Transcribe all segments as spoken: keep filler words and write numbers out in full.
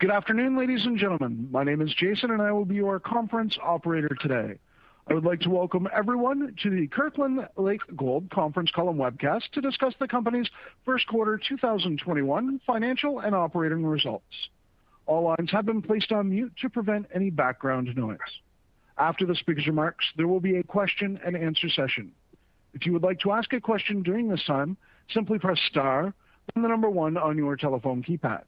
Good afternoon, ladies and gentlemen. My name is Jason, and I will be your conference operator today. I would like to welcome everyone to the Kirkland Lake Gold conference call and webcast to discuss the company's first quarter two thousand twenty-one financial and operating results. All lines have been placed on mute to prevent any background noise. After the speaker's remarks, there will be a question and answer session. If you would like to ask a question during this time, simply press star, then the number one on your telephone keypad.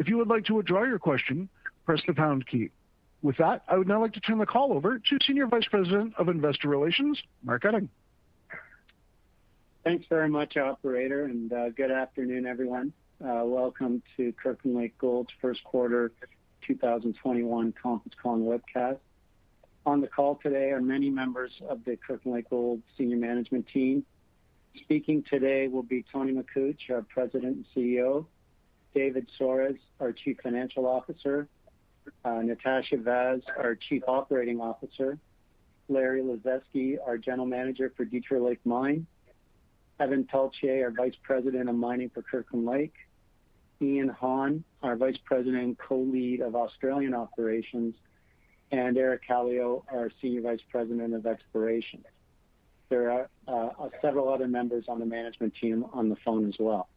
If you would like to withdraw your question, press the pound key. With that, I would now like to turn the call over to Senior Vice President of Investor Relations, Mark Etting. Thanks very much, Operator, and uh, good afternoon, everyone. Uh, welcome to Kirkland Lake Gold's first quarter two thousand twenty-one conference call and webcast. On the call today are many members of the Kirkland Lake Gold senior management team. Speaking today will be Tony Makuch, our President and C E O, David Soares, our Chief Financial Officer, uh, Natasha Vaz, our Chief Operating Officer, Larry Lezeski, our General Manager for Detour Lake Mine, Evan Peltier, our Vice President of Mining for Kirkland Lake, Ian Hahn, our Vice President and Co-Lead of Australian Operations, and Eric Kallio, our Senior Vice President of Exploration. There are uh, several other members on the management team on the phone as well.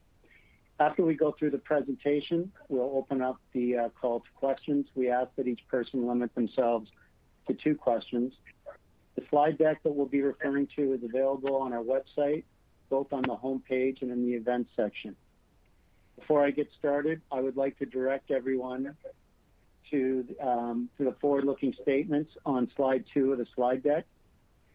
After we go through the presentation, we'll open up the uh, call to questions. We ask that each person limit themselves to two questions. The slide deck that we'll be referring to is available on our website, both on the homepage and in the events section. Before I get started, I would like to direct everyone to, um, to the forward-looking statements on slide two of the slide deck.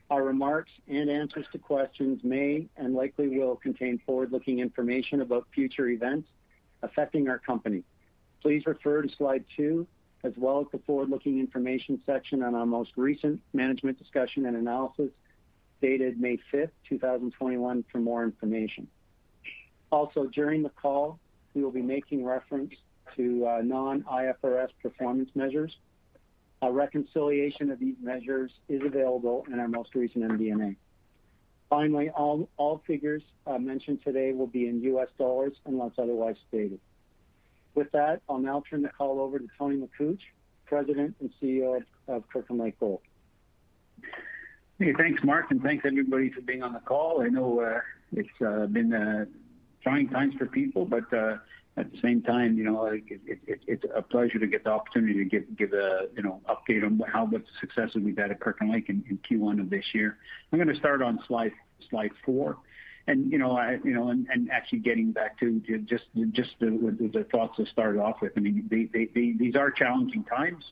Our remarks and answers to questions may and likely will contain forward-looking information about future events affecting our company. Please refer to slide two, as well as the forward-looking information section on our most recent management discussion and analysis dated May fifth, two thousand twenty-one for more information. Also, during the call, we will be making reference to uh, non I F R S performance measures. A reconciliation of these measures is available in our most recent M D and A. Finally, all, all figures uh, mentioned today will be in U S dollars unless otherwise stated. With that, I'll now turn the call over to Tony Makuch, President and C E O of, of Kirkland Lake Gold. Hey, thanks, Mark, and thanks, everybody, for being on the call. I know uh, it's uh, been uh, trying times for people, but uh, at the same time, you know, it, it, it, it's a pleasure to get the opportunity to give give a you know update on how what successes we've had at Kirkland Lake in, in Q one of this year. I'm going to start on slide slide four, and you know, I you know, and, and actually getting back to just just the, the thoughts to start off with. I mean, they, they, they, these are challenging times,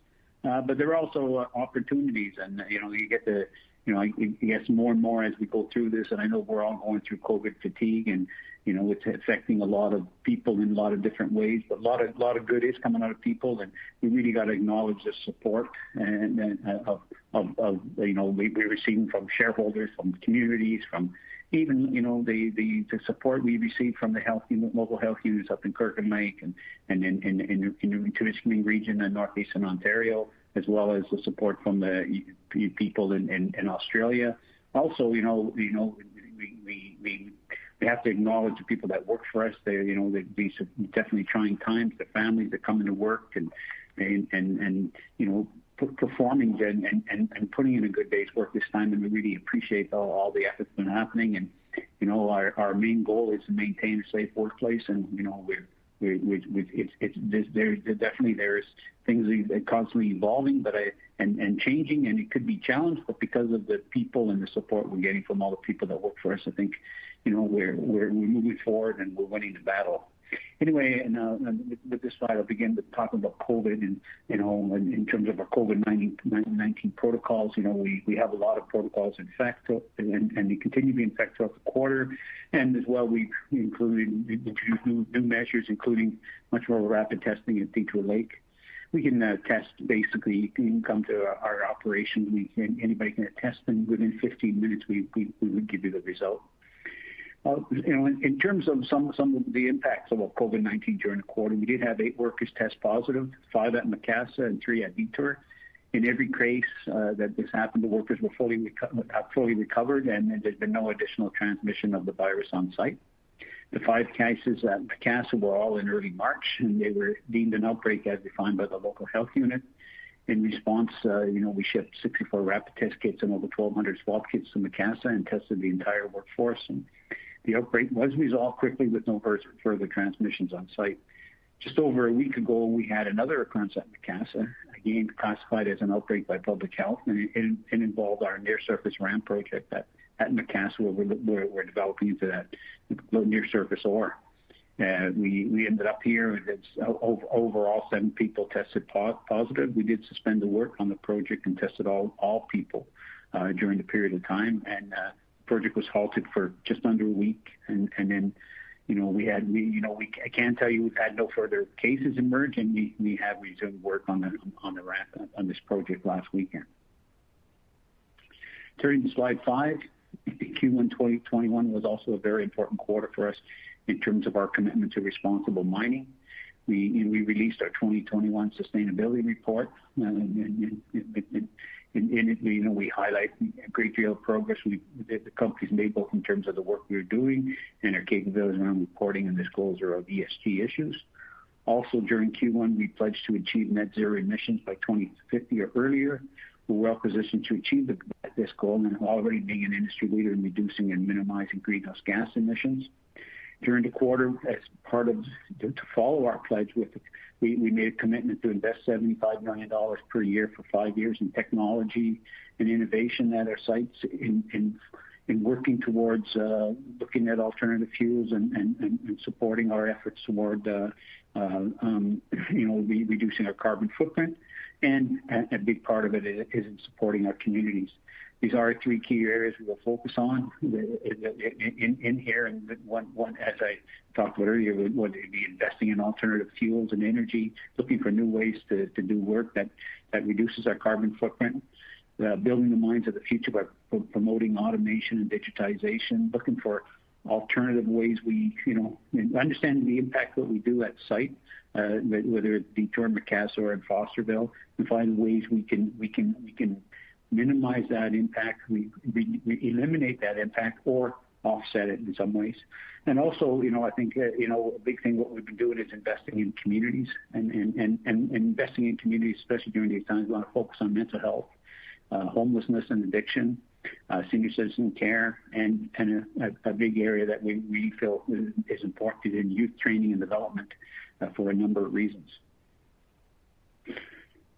uh, but there are also uh, opportunities, and you know, you get the you know, I guess more and more as we go through this, and I know we're all going through COVID fatigue, and you know, it's affecting a lot of people in a lot of different ways. But a lot of a lot of good is coming out of people, and we really got to acknowledge the support and, and uh, of, of of you know we we receiving from shareholders, from communities, from even you know the the, the support we received from the health local health units up in Kirkland Lake and and in in in, in the Timiskaming region in northeastern Ontario, as well as the support from the people in, in, in Australia. Also, you know, you know, we we we have to acknowledge the people that work for us. They, you know, these are definitely trying times. The families that come into work and and and, and you know, performing and, and and putting in a good day's work this time. And we really appreciate all, all the efforts that are happening. And you know, our our main goal is to maintain a safe workplace. And you know, we're We, we, we, it's, it's, there's, there's definitely there's things that are constantly evolving, but I and, and changing, and it could be challenged. But because of the people and the support we're getting from all the people that work for us, I think, you know, we're we're, we're moving forward and we're winning the battle. Anyway, and, uh, and with, with this slide, I'll begin with talking about COVID, and you know, in, in terms of our COVID nineteen protocols, you know, we, we have a lot of protocols in effect, and, and they continue to be in effect throughout the quarter. And as well, we've included new, new measures, including much more rapid testing at Detour Lake. we can uh, test, basically, you can come to our, our operations, we can, anybody can test, and within fifteen minutes, we, we, we would give you the result. Uh, you know, in, in terms of some, some of the impacts of COVID nineteen during the quarter, we did have eight workers test positive, five at Macassa and three at Detour. In every case uh, that this happened, the workers were fully, reco- fully recovered, and, and there's been no additional transmission of the virus on site. The five cases at Macassa were all in early March, and they were deemed an outbreak as defined by the local health unit. In response, uh, you know, we shipped sixty-four rapid test kits and over twelve hundred swab kits to Macassa and tested the entire workforce. And the outbreak was resolved quickly with no further transmissions on site. Just over a week ago, we had another occurrence at Macassa, again classified as an outbreak by public health, and it, it, it involved our near-surface ramp project at, at Macassa, where we're, we're, we're developing into that near-surface ore. Uh, we, we ended up here, it's over, overall seven people tested po- positive. We did suspend the work on the project and tested all, all people uh, during the period of time, and uh, project was halted for just under a week, and, and then, you know, we had, we, you know, we I can tell you we've had no further cases emerge, and we, we have resumed work on the on the ramp on this project last weekend. Turning to slide five, Q one twenty twenty-one was also a very important quarter for us in terms of our commitment to responsible mining. We you know, we released our twenty twenty-one sustainability report, uh, and, and, and, and In, in it, you know, we highlight a great deal of progress we, that the company's made, both in terms of the work we're doing and our capabilities around reporting and disclosure of E S G issues. Also, during Q one, we pledged to achieve net zero emissions by twenty fifty or earlier. We're well positioned to achieve the, this goal, and already being an industry leader in reducing and minimizing greenhouse gas emissions. During the quarter, as part of to, to follow our pledge, with we, we made a commitment to invest seventy-five million dollars per year for five years in technology and innovation at our sites, in in, in working towards uh, looking at alternative fuels and, and, and supporting our efforts toward uh, uh, um, you know re- reducing our carbon footprint, and a, a big part of it is in supporting our communities. These are three key areas we will focus on in, in here. And one, one, as I talked about earlier, would be investing in alternative fuels and energy, looking for new ways to, to do work that, that reduces our carbon footprint, uh, building the mines of the future by p- promoting automation and digitization, looking for alternative ways we, you know, understanding the impact what we do at site, uh, whether it's Detour, Macassa, or in Fosterville, and find ways we can, we can, we can. minimize that impact, we, we, we eliminate that impact, or offset it in some ways. And also, you know, I think, uh, you know, a big thing what we've been doing is investing in communities, and, and, and, and investing in communities, especially during these times, we want to focus on mental health, uh, homelessness and addiction, uh, senior citizen care, and, and a, a big area that we, we feel is, is important in youth training and development uh, for a number of reasons.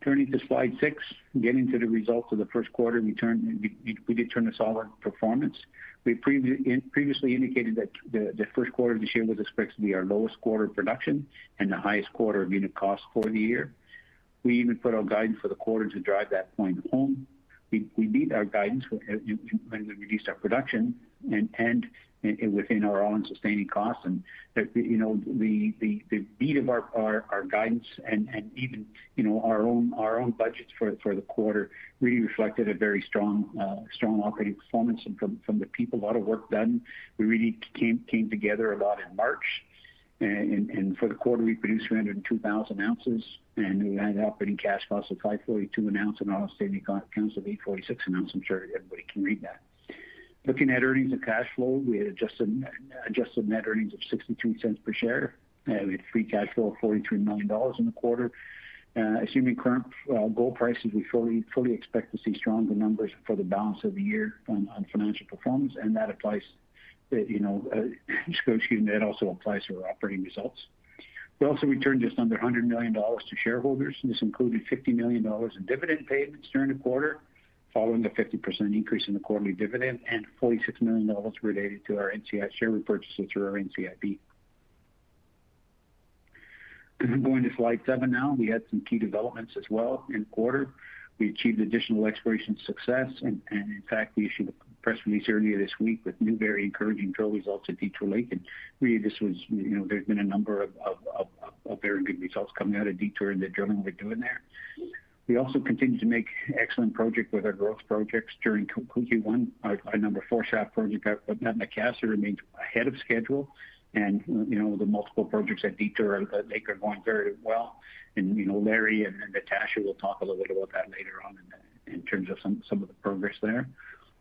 Turning to slide six, getting to the results of the first quarter, we, turned, we, we did turn a solid performance. We previously indicated that the, the first quarter of this year was expected to be our lowest quarter of production and the highest quarter of unit cost for the year. We even put our guidance for the quarter to drive that point home. We, we beat our guidance when we reduced our production and, and within our own sustaining costs, and you know the, the, the beat of our, our, our guidance and, and even you know our own our own budgets for, for the quarter really reflected a very strong uh, strong operating performance, and from, from the people, a lot of work done. We really came came together a lot in March, and, and for the quarter we produced three hundred two thousand ounces, and we had operating cash costs of five forty-two an ounce and all sustaining costs of eight forty-six an ounce. I'm sure everybody can read that. Looking at earnings and cash flow, we had adjusted, adjusted net earnings of sixty-three cents per share. Uh, we had free cash flow of forty-three million dollars in the quarter. Uh, assuming current uh, gold prices, we fully fully expect to see stronger numbers for the balance of the year on, on financial performance, and that applies, you know, uh, excuse me, that also applies to our operating results. We also returned just under one hundred million dollars to shareholders. This included fifty million dollars in dividend payments during the quarter, following a fifty percent increase in the quarterly dividend, and forty-six million dollars related to our N C I B share repurchases through our N C I B. Going to slide seven now, we had some key developments as well in the quarter. We achieved additional exploration success, and, and in fact, we issued press release earlier this week with new, very encouraging drill results at Detour Lake. And really, this was, you know, there's been a number of, of, of, of very good results coming out of Detour and the drilling we're doing there. We also continue to make excellent project with our growth projects during Q one. Our, our number four shaft project at Macassa remains ahead of schedule. And, you know, the multiple projects at Detour Lake are going very well. And, you know, Larry and, and Natasha will talk a little bit about that later on in, in terms of some, some of the progress there.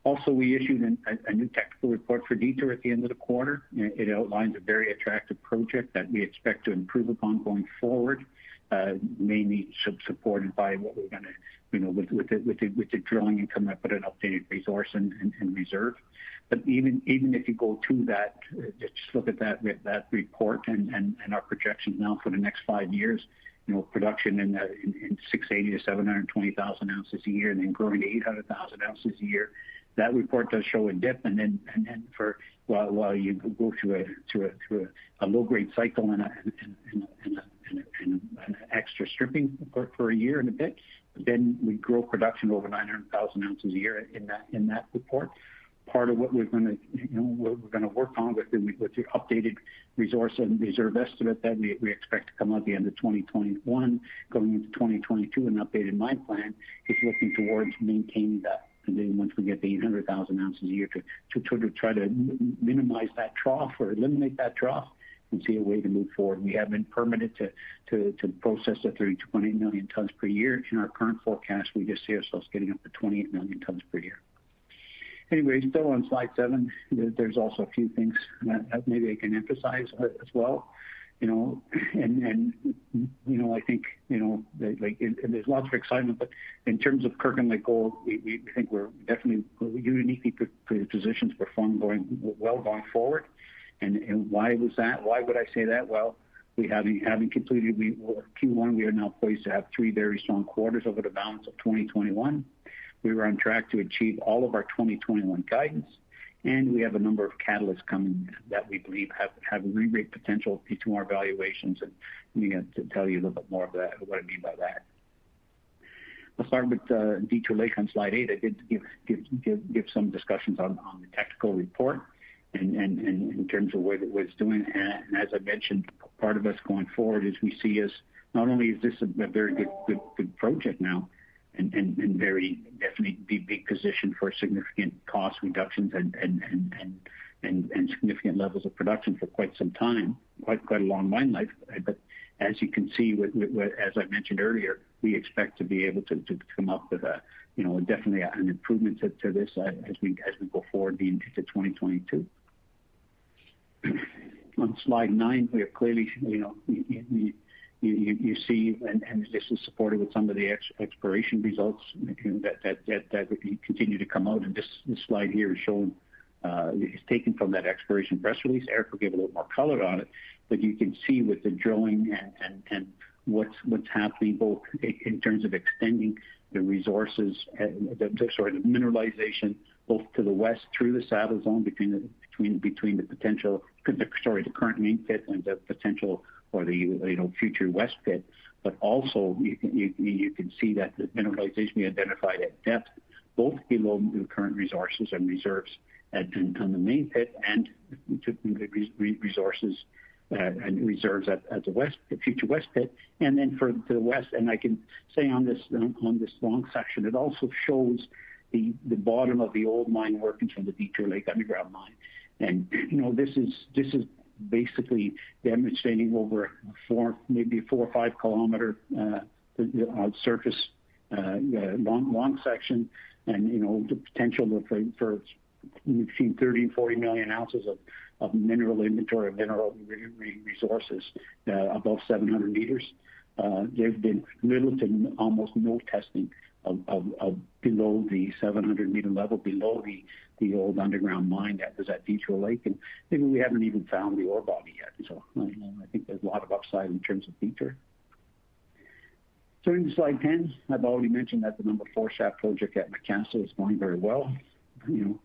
Also, we issued an, a, a new technical report for Detour at the end of the quarter. It outlines a very attractive project that we expect to improve upon going forward, uh, mainly sub supported by what we're going to, you know, with, with, the, with, the, with the drilling and coming up with an updated resource and, and, and reserve. But even even if you go to that, just look at that that report and, and, and our projections now for the next five years. You know, production in, the, in, in six eighty to seven hundred twenty thousand ounces a year, and then growing to eight hundred thousand ounces a year. That report does show a dip, and then and then for while while you go through a through a through a, a low grade cycle and a and, and, and, a, and, a, and, a, and a extra stripping for, for a year and a bit. But then we grow production over nine hundred thousand ounces a year in that in that report. Part of what we're going to, you know, what we're going to work on with the with the updated resource and reserve estimate that we, we expect to come out at the end of twenty twenty-one, going into twenty twenty-two, an updated mine plan is looking towards maintaining that. And then once we get the eight hundred thousand ounces a year, to to, to, to try to minimize that trough or eliminate that trough and see a way to move forward. We have been permitted to to, to process the thirty-two point eight million tons per year. In our current forecast, we just see ourselves getting up to twenty-eight million tons per year. Anyway, still on slide seven, there's also a few things that maybe I can emphasize as well, you know, and, and you know, I think, you know, they, like, and there's lots of excitement, but in terms of Kirkland Lake Gold, we, we think we're definitely uniquely positioned to perform going well going forward. And, and why was that? Why would I say that? Well, we having having completed we, Q one, we are now poised to have three very strong quarters over the balance of twenty twenty-one. We were on track to achieve all of our twenty twenty-one guidance, and we have a number of catalysts coming that we believe have, have re-rate potential to our valuations, and I'm going to tell you a little bit more of that, what I mean by that. I'll start with uh, Detour Lake on slide eight. I did give, give, give, give some discussions on, on the technical report and, and, and in terms of what it was doing, and as I mentioned, part of us going forward is we see us, not only is this a very good, good, good project now, And, and, and very definitely be big position for significant cost reductions and and, and, and and and significant levels of production for quite some time, quite quite a long mine life. But as you can see, with, with, as I mentioned earlier, we expect to be able to, to come up with a you know definitely an improvement to, to this uh, as we as we go forward into twenty twenty-two. On slide nine, we are clearly you know. We, we, You, you see, and, and this is supported with some of the ex, exploration results that that, that that continue to come out. And this, this slide here is shown, uh, is taken from that exploration press release. Eric will give a little more color on it, but you can see with the drilling and, and, and what's what's happening both in terms of extending the resources, and the, sorry, the mineralization both to the west through the saddle zone between the between between the potential, sorry, the current main pit and the potential. Or the you know future West Pit, but also you can, you, you can see that the mineralization we identified at depth, both below the current resources and reserves at and, on the main pit, and resources uh, and reserves at, at the West, the future West Pit, and then further to the west. And I can say on this on this long section, it also shows the the bottom of the old mine workings from the Detour Lake underground mine, and you know this is this is. basically demonstrating over four, maybe four or five kilometer uh, surface uh, long, long section, and you know the potential for, for between thirty and forty million ounces of, of mineral inventory, mineral resources uh, above seven hundred meters. Uh, there's been little to almost no testing of, of, of below the seven hundred meter level, below the, the old underground mine that was at Detour Lake, and maybe we haven't even found the ore body yet. So you know, I think there's a lot of upside in terms of Detour. Turning to slide ten, I've already mentioned that the number four shaft project at Macassa is going very well. You know,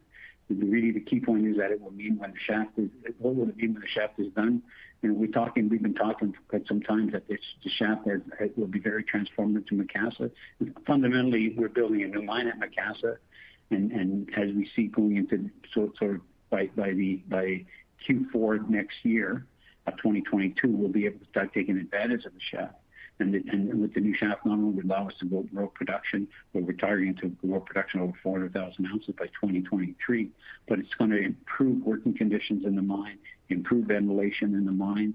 really the key point is that it will mean when the shaft is, what will it mean when the shaft is done? You know, we're talking, we've been talking for quite some time that this, the shaft has, has, will be very transformative to Macassa. Fundamentally, we're building a new mine at Macassa. and, and as we see going into so, sort of by by the by Q four next year of twenty twenty-two, we'll be able to start taking advantage of the shaft. And, the, and with the new shaft model, would allow us to grow, grow production, where we're targeting to grow production over four hundred thousand ounces by twenty twenty-three. But it's going to improve working conditions in the mine, improve ventilation in the mine,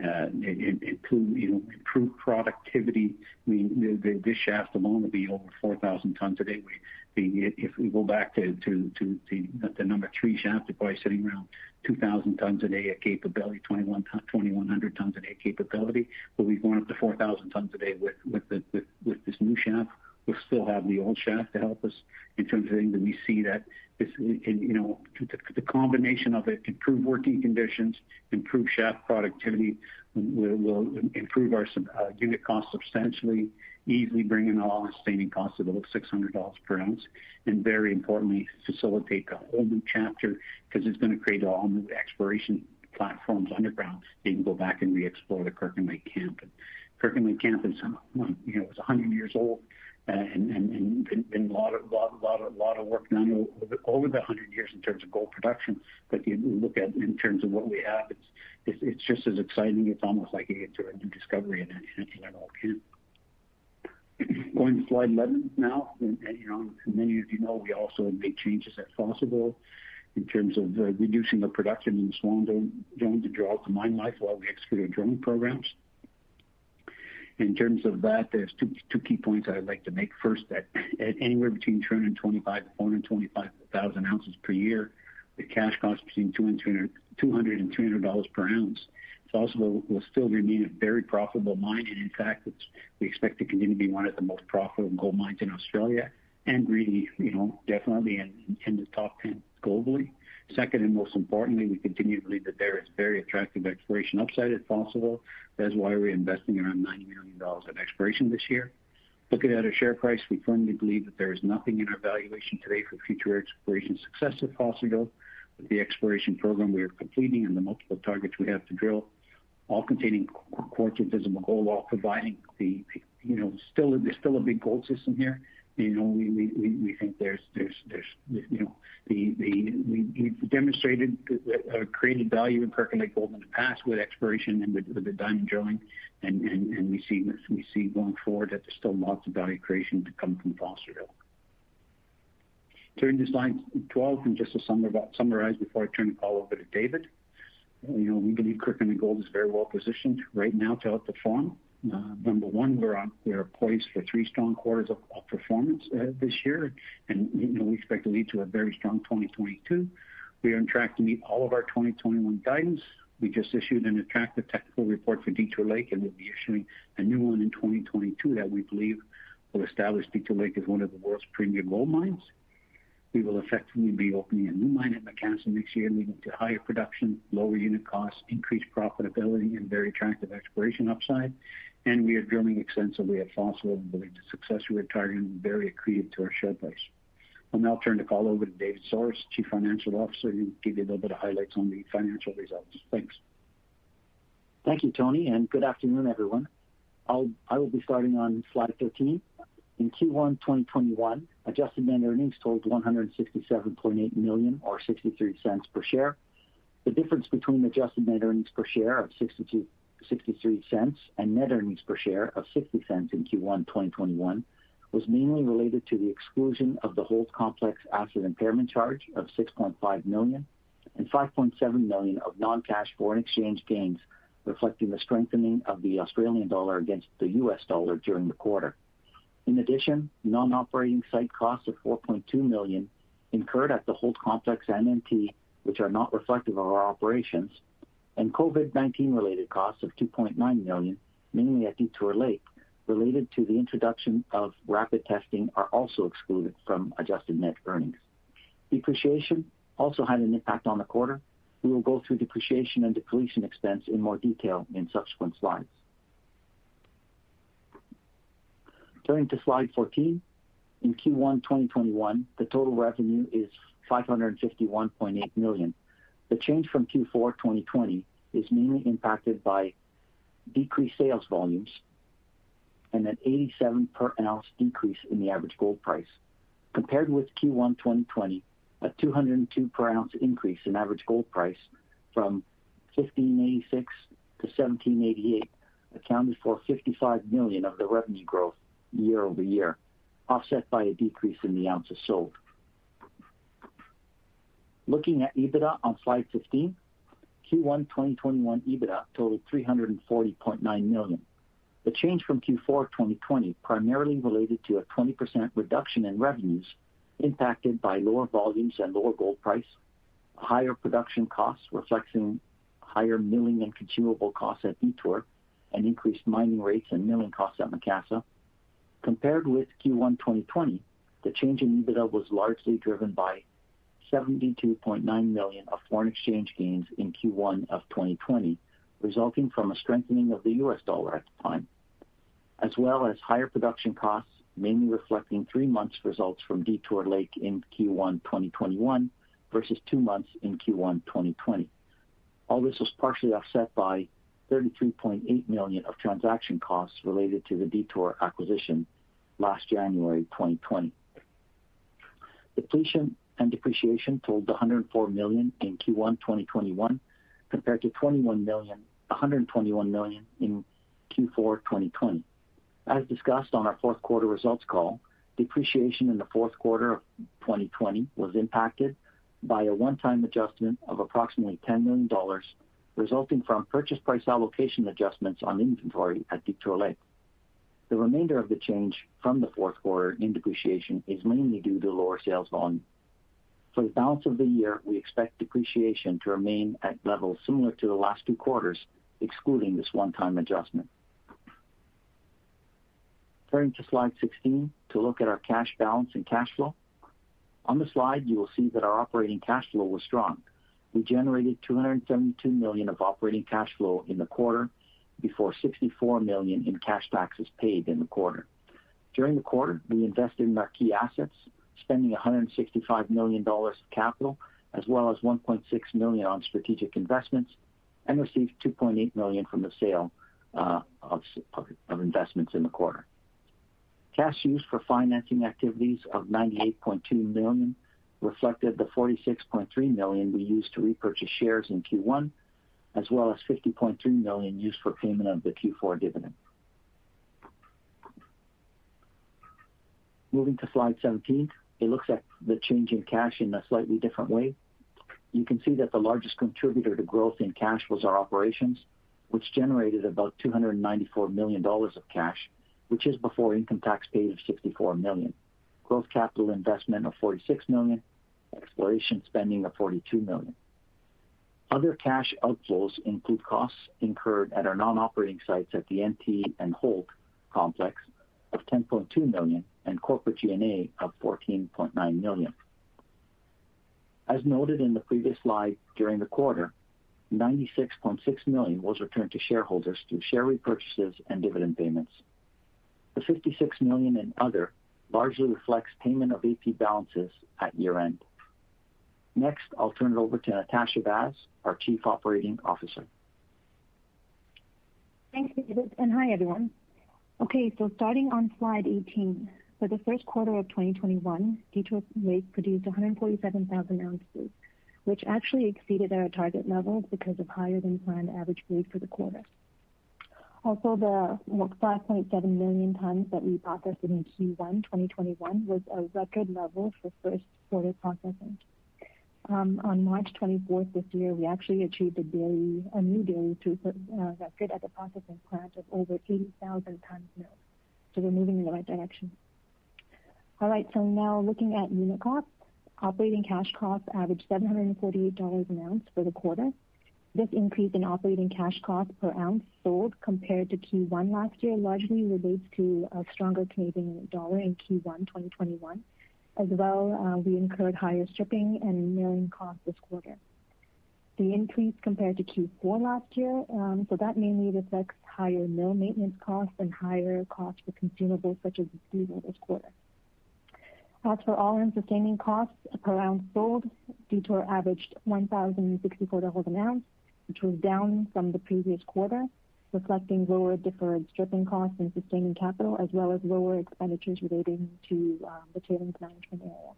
uh, it, it, improve you know improve productivity. I mean, the, the, this shaft alone will be over four thousand tons a day. We, the, if we go back to to to the, the number three shaft, it's probably sitting around two thousand tons a day at capability, twenty-one, twenty-one hundred tons a day capability. We'll be going up to four thousand tons a day with with, the, with with this new shaft. We'll still have the old shaft to help us in terms of things that we see that this, in, you know, the, the combination of it, improved working conditions, improved shaft productivity, will will improve our uh, unit cost substantially, easily bring in all sustaining costs of about six hundred dollars per ounce, and very importantly, facilitate the whole new chapter, because it's going to create all new exploration platforms underground. They can go back and re-explore the Kirkland Lake camp. And Kirkland Lake camp is, you know, it's one hundred years old, uh, and and, and been, been a lot of lot lot of lot of work done over, over the one hundred years in terms of gold production. But you look at in terms of what we have, it's it's, it's just as exciting. It's almost like you get to a new discovery in, in, in an old camp. Going to slide eleven now, and, and you know, many of you know we also have made changes at Fosterville in terms of uh, reducing the production in the Swan Zone to draw out the mine life while we execute our drilling programs. In terms of that, there's two two key points I'd like to make. First, that at anywhere between two hundred twenty-five thousand to four hundred twenty-five thousand ounces per year, the cash cost between two hundred dollars and three hundred dollars per ounce, Fosterville will still remain a very profitable mine, and in fact, it's, we expect to continue to be one of the most profitable gold mines in Australia, and really, you know, definitely in, in the top ten globally. Second, and most importantly, we continue to believe that there is very attractive exploration upside at Fosterville. That's why we're investing around ninety million dollars in exploration this year. Looking at our share price, we firmly believe that there is nothing in our valuation today for future exploration success at Fosterville. With the exploration program we are completing and the multiple targets we have to drill, all containing quartz and visible gold, all providing the, you know, still there's still a big gold system here. You know, we, we, we think there's there's there's you know the the we, we've demonstrated uh, created value in Kirkland Lake Gold in the past with exploration and with, with the diamond drilling, and, and and we see we see going forward that there's still lots of value creation to come from Fosterville. Turning to slide twelve, and just to summarize before I turn the call over to David. You know, we believe Kirkland Lake Gold is very well positioned right now to outperform. Uh, number one, we're on, we're poised for three strong quarters of, of performance uh, this year, and you know, we expect to lead to a very strong twenty twenty-two. We are on track to meet all of our twenty twenty-one guidance. We just issued an attractive technical report for Detour Lake, and we'll be issuing a new one in twenty twenty-two that we believe will establish Detour Lake as one of the world's premier gold mines. We will effectively be opening a new mine at Macassa next year, leading to higher production, lower unit costs, increased profitability, and very attractive exploration upside. And we are drilling extensively at Fosterville and believe the success we are targeting is very accretive to our share price. I'll now turn the call over to David Soares, Chief Financial Officer, who will give you a little bit of highlights on the financial results. Thanks. Thank you, Tony, and good afternoon, everyone. I'll, I will be starting on slide thirteen. In Q one twenty twenty-one, adjusted net earnings totaled one hundred sixty-seven point eight million dollars or sixty-three cents per share. The difference between adjusted net earnings per share of sixty-two, sixty-three cents and net earnings per share of sixty cents in Q one twenty twenty-one was mainly related to the exclusion of the Holt Complex asset impairment charge of six point five million dollars and five point seven million dollars of non-cash foreign exchange gains, reflecting the strengthening of the Australian dollar against the U S dollar during the quarter. In addition, non-operating site costs of four point two million dollars incurred at the Holt Complex and M T, which are not reflective of our operations, and COVID nineteen related costs of two point nine million dollars, mainly at Detour Lake, related to the introduction of rapid testing, are also excluded from adjusted net earnings. Depreciation also had an impact on the quarter. We will go through depreciation and depletion expense in more detail in subsequent slides. Turning to slide fourteen, in Q one twenty twenty-one, the total revenue is five hundred fifty-one point eight million dollars. The change from Q four twenty twenty is mainly impacted by decreased sales volumes and an eighty-seven per ounce decrease in the average gold price. Compared with Q one twenty twenty, a two hundred two per ounce increase in average gold price from fifteen eighty-six to seventeen eighty-eight accounted for fifty-five million dollars of the revenue growth year over year, offset by a decrease in the ounces sold. Looking at EBITDA on slide fifteen, Q one twenty twenty-one EBITDA totaled three hundred forty point nine million dollars. The change from Q four twenty twenty primarily related to a twenty percent reduction in revenues impacted by lower volumes and lower gold price, higher production costs reflecting higher milling and consumable costs at Detour, and increased mining rates and milling costs at Macassa. Compared with Q one twenty twenty, the change in EBITDA was largely driven by seventy-two point nine million dollars of foreign exchange gains in Q one of twenty twenty, resulting from a strengthening of the U S dollar at the time, as well as higher production costs, mainly reflecting three months' results from Detour Lake in Q one twenty twenty-one versus two months in Q one twenty twenty. All this was partially offset by thirty-three point eight million dollars of transaction costs related to the Detour acquisition last January twenty twenty. Depletion and depreciation totaled one hundred four million dollars in Q one twenty twenty-one, compared to twenty-one million, one hundred twenty-one million dollars in Q four twenty twenty. As discussed on our fourth quarter results call, depreciation in the fourth quarter of twenty twenty was impacted by a one-time adjustment of approximately ten million dollars, resulting from purchase price allocation adjustments on inventory at Detour Lake. The remainder of the change from the fourth quarter in depreciation is mainly due to lower sales volume. For the balance of the year, we expect depreciation to remain at levels similar to the last two quarters, excluding this one-time adjustment. Turning to slide sixteen to look at our cash balance and cash flow. On the slide, you will see that our operating cash flow was strong. We generated two hundred seventy-two million dollars of operating cash flow in the quarter, before sixty-four million dollars in cash taxes paid in the quarter. During the quarter, we invested in our key assets, spending one hundred sixty-five million dollars of capital, as well as one point six million dollars on strategic investments, and received two point eight million dollars from the sale uh, of, of investments in the quarter. Cash used for financing activities of ninety-eight point two million dollars reflected the forty-six point three million dollars we used to repurchase shares in Q one, as well as fifty point three million dollars used for payment of the Q four dividend. Moving to slide seventeen, it looks at the change in cash in a slightly different way. You can see that the largest contributor to growth in cash was our operations, which generated about two hundred ninety-four million dollars of cash, which is before income tax paid of sixty-four million dollars, growth capital investment of forty-six million dollars, exploration spending of forty-two million dollars. Other cash outflows include costs incurred at our non-operating sites at the N T and Holt complex of ten point two million dollars and corporate G and A of fourteen point nine million dollars. As noted in the previous slide, during the quarter, ninety-six point six million dollars was returned to shareholders through share repurchases and dividend payments. The fifty-six million dollars in other largely reflects payment of A P balances at year-end. Next, I'll turn it over to Natasha Vaz, our Chief Operating Officer. Thanks, David, and hi, everyone. Okay, so starting on slide eighteen, for the first quarter of twenty twenty-one, Detour Lake produced one hundred forty-seven thousand ounces, which actually exceeded our target levels because of higher than planned average grade for the quarter. Also, the five point seven million tons that we processed in Q one twenty twenty-one was a record level for first quarter processing. Um, on March twenty-fourth this year, we actually achieved a, daily, a new daily throughput uh, record at the processing plant of over eighty thousand tons milled. So we're moving in the right direction. All right, so now looking at unit costs, operating cash costs averaged seven hundred forty-eight dollars an ounce for the quarter. This increase in operating cash costs per ounce sold compared to Q one last year largely relates to a stronger Canadian dollar in Q one twenty twenty-one. As well, uh, we incurred higher stripping and milling costs this quarter. The increase compared to Q four last year, um, so that mainly reflects higher mill maintenance costs and higher costs for consumables such as diesel this quarter. As for all-in sustaining costs per ounce sold, Detour averaged one thousand sixty-four dollars an ounce, which was down from the previous quarter, reflecting lower deferred stripping costs and sustaining capital, as well as lower expenditures relating to um, the tailings management area.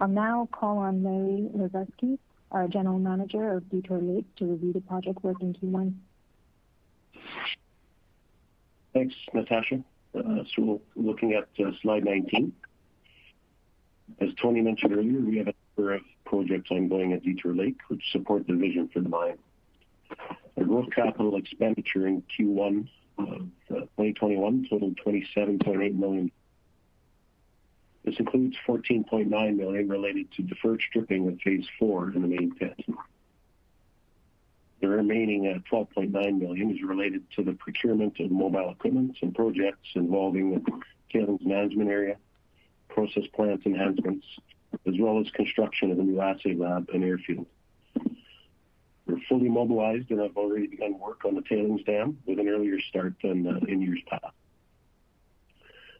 I'll now call on Larry Lezeski, our General Manager of Detour Lake, to review the project work in Q one. Thanks, Natasha. Uh, so we're looking at uh, slide nineteen. As Tony mentioned earlier, we have a number of projects ongoing at Detour Lake which support the vision for the mine. Our growth capital expenditure in Q one of twenty twenty-one totaled twenty-seven point eight million dollars. This includes fourteen point nine million dollars related to deferred stripping of phase four in the main pit. The remaining uh, twelve point nine million dollars is related to the procurement of mobile equipment and projects involving the tailings management area, process plant enhancements, as well as construction of a new assay lab and airfield. We're fully mobilized and have already begun work on the tailings dam with an earlier start than uh, in years past.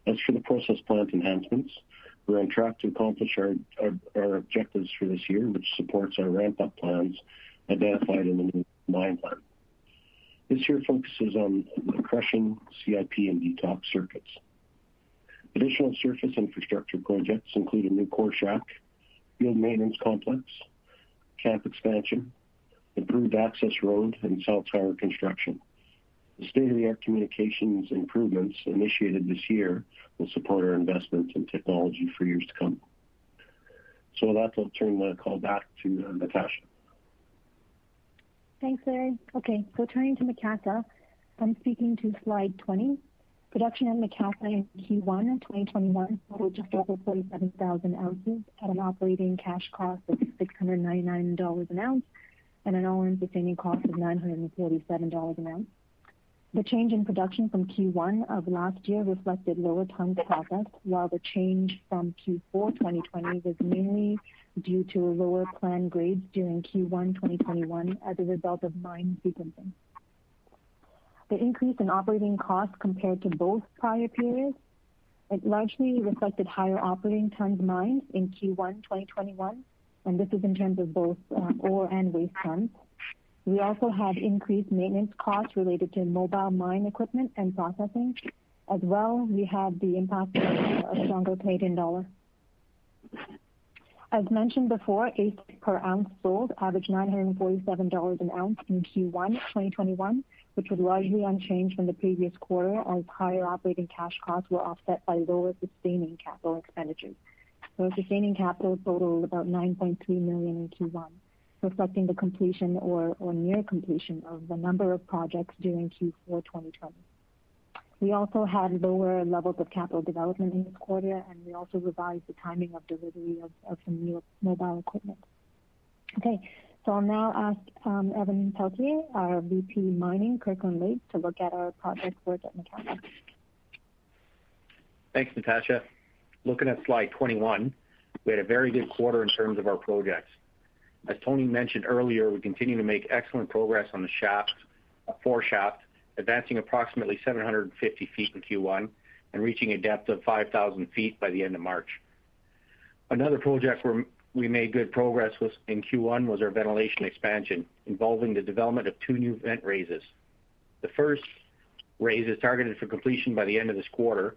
As for the process plant enhancements, we're on track to accomplish our, our, our objectives for this year, which supports our ramp-up plans identified in the new mine plan. This year focuses on the crushing, C I P, and detox circuits. Additional surface infrastructure projects include a new core shack, field maintenance complex, camp expansion, improved access road, and cell tower construction. The state-of-the-art communications improvements initiated this year will support our investments in technology for years to come. So with that, I'll turn the call back to uh, Natasha. Thanks, Larry. Okay, so turning to Macassa, I'm speaking to slide twenty. Production at Macassa in Q one twenty twenty-one totaled just over forty-seven thousand ounces at an operating cash cost of six hundred ninety-nine dollars an ounce and an all-in sustaining cost of nine hundred forty-seven dollars an ounce. The change in production from Q one of last year reflected lower tons processed, while the change from Q four twenty twenty was mainly due to lower planned grades during Q one twenty twenty-one as a result of mine sequencing. The increase in operating costs compared to both prior periods, it largely reflected higher operating tons mined in Q one twenty twenty-one, and this is in terms of both uh, ore and waste tons. We also had increased maintenance costs related to mobile mine equipment and processing. As well, we had the impact of a stronger Canadian dollar. As mentioned before, A I S C per ounce sold averaged nine hundred forty-seven dollars an ounce in Q one twenty twenty-one, which was largely unchanged from the previous quarter as higher operating cash costs were offset by lower sustaining capital expenditures. So sustaining capital totaled about nine point three million dollars in Q one, reflecting the completion or, or near completion of a number of projects during Q four twenty twenty. We also had lower levels of capital development in this quarter, and we also revised the timing of delivery of, of some new mobile equipment. Okay, so I'll now ask um, Evan Peltier, our V P Mining, Kirkland Lake, to look at our project work at Macassa. Thanks, Natasha. Looking at slide twenty-one, we had a very good quarter in terms of our projects. As Tony mentioned earlier, we continue to make excellent progress on the shaft, four shaft, advancing approximately seven hundred fifty feet in Q one and reaching a depth of five thousand feet by the end of March. Another project where we made good progress was in Q one was our ventilation expansion, involving the development of two new vent raises. The first raise is targeted for completion by the end of this quarter,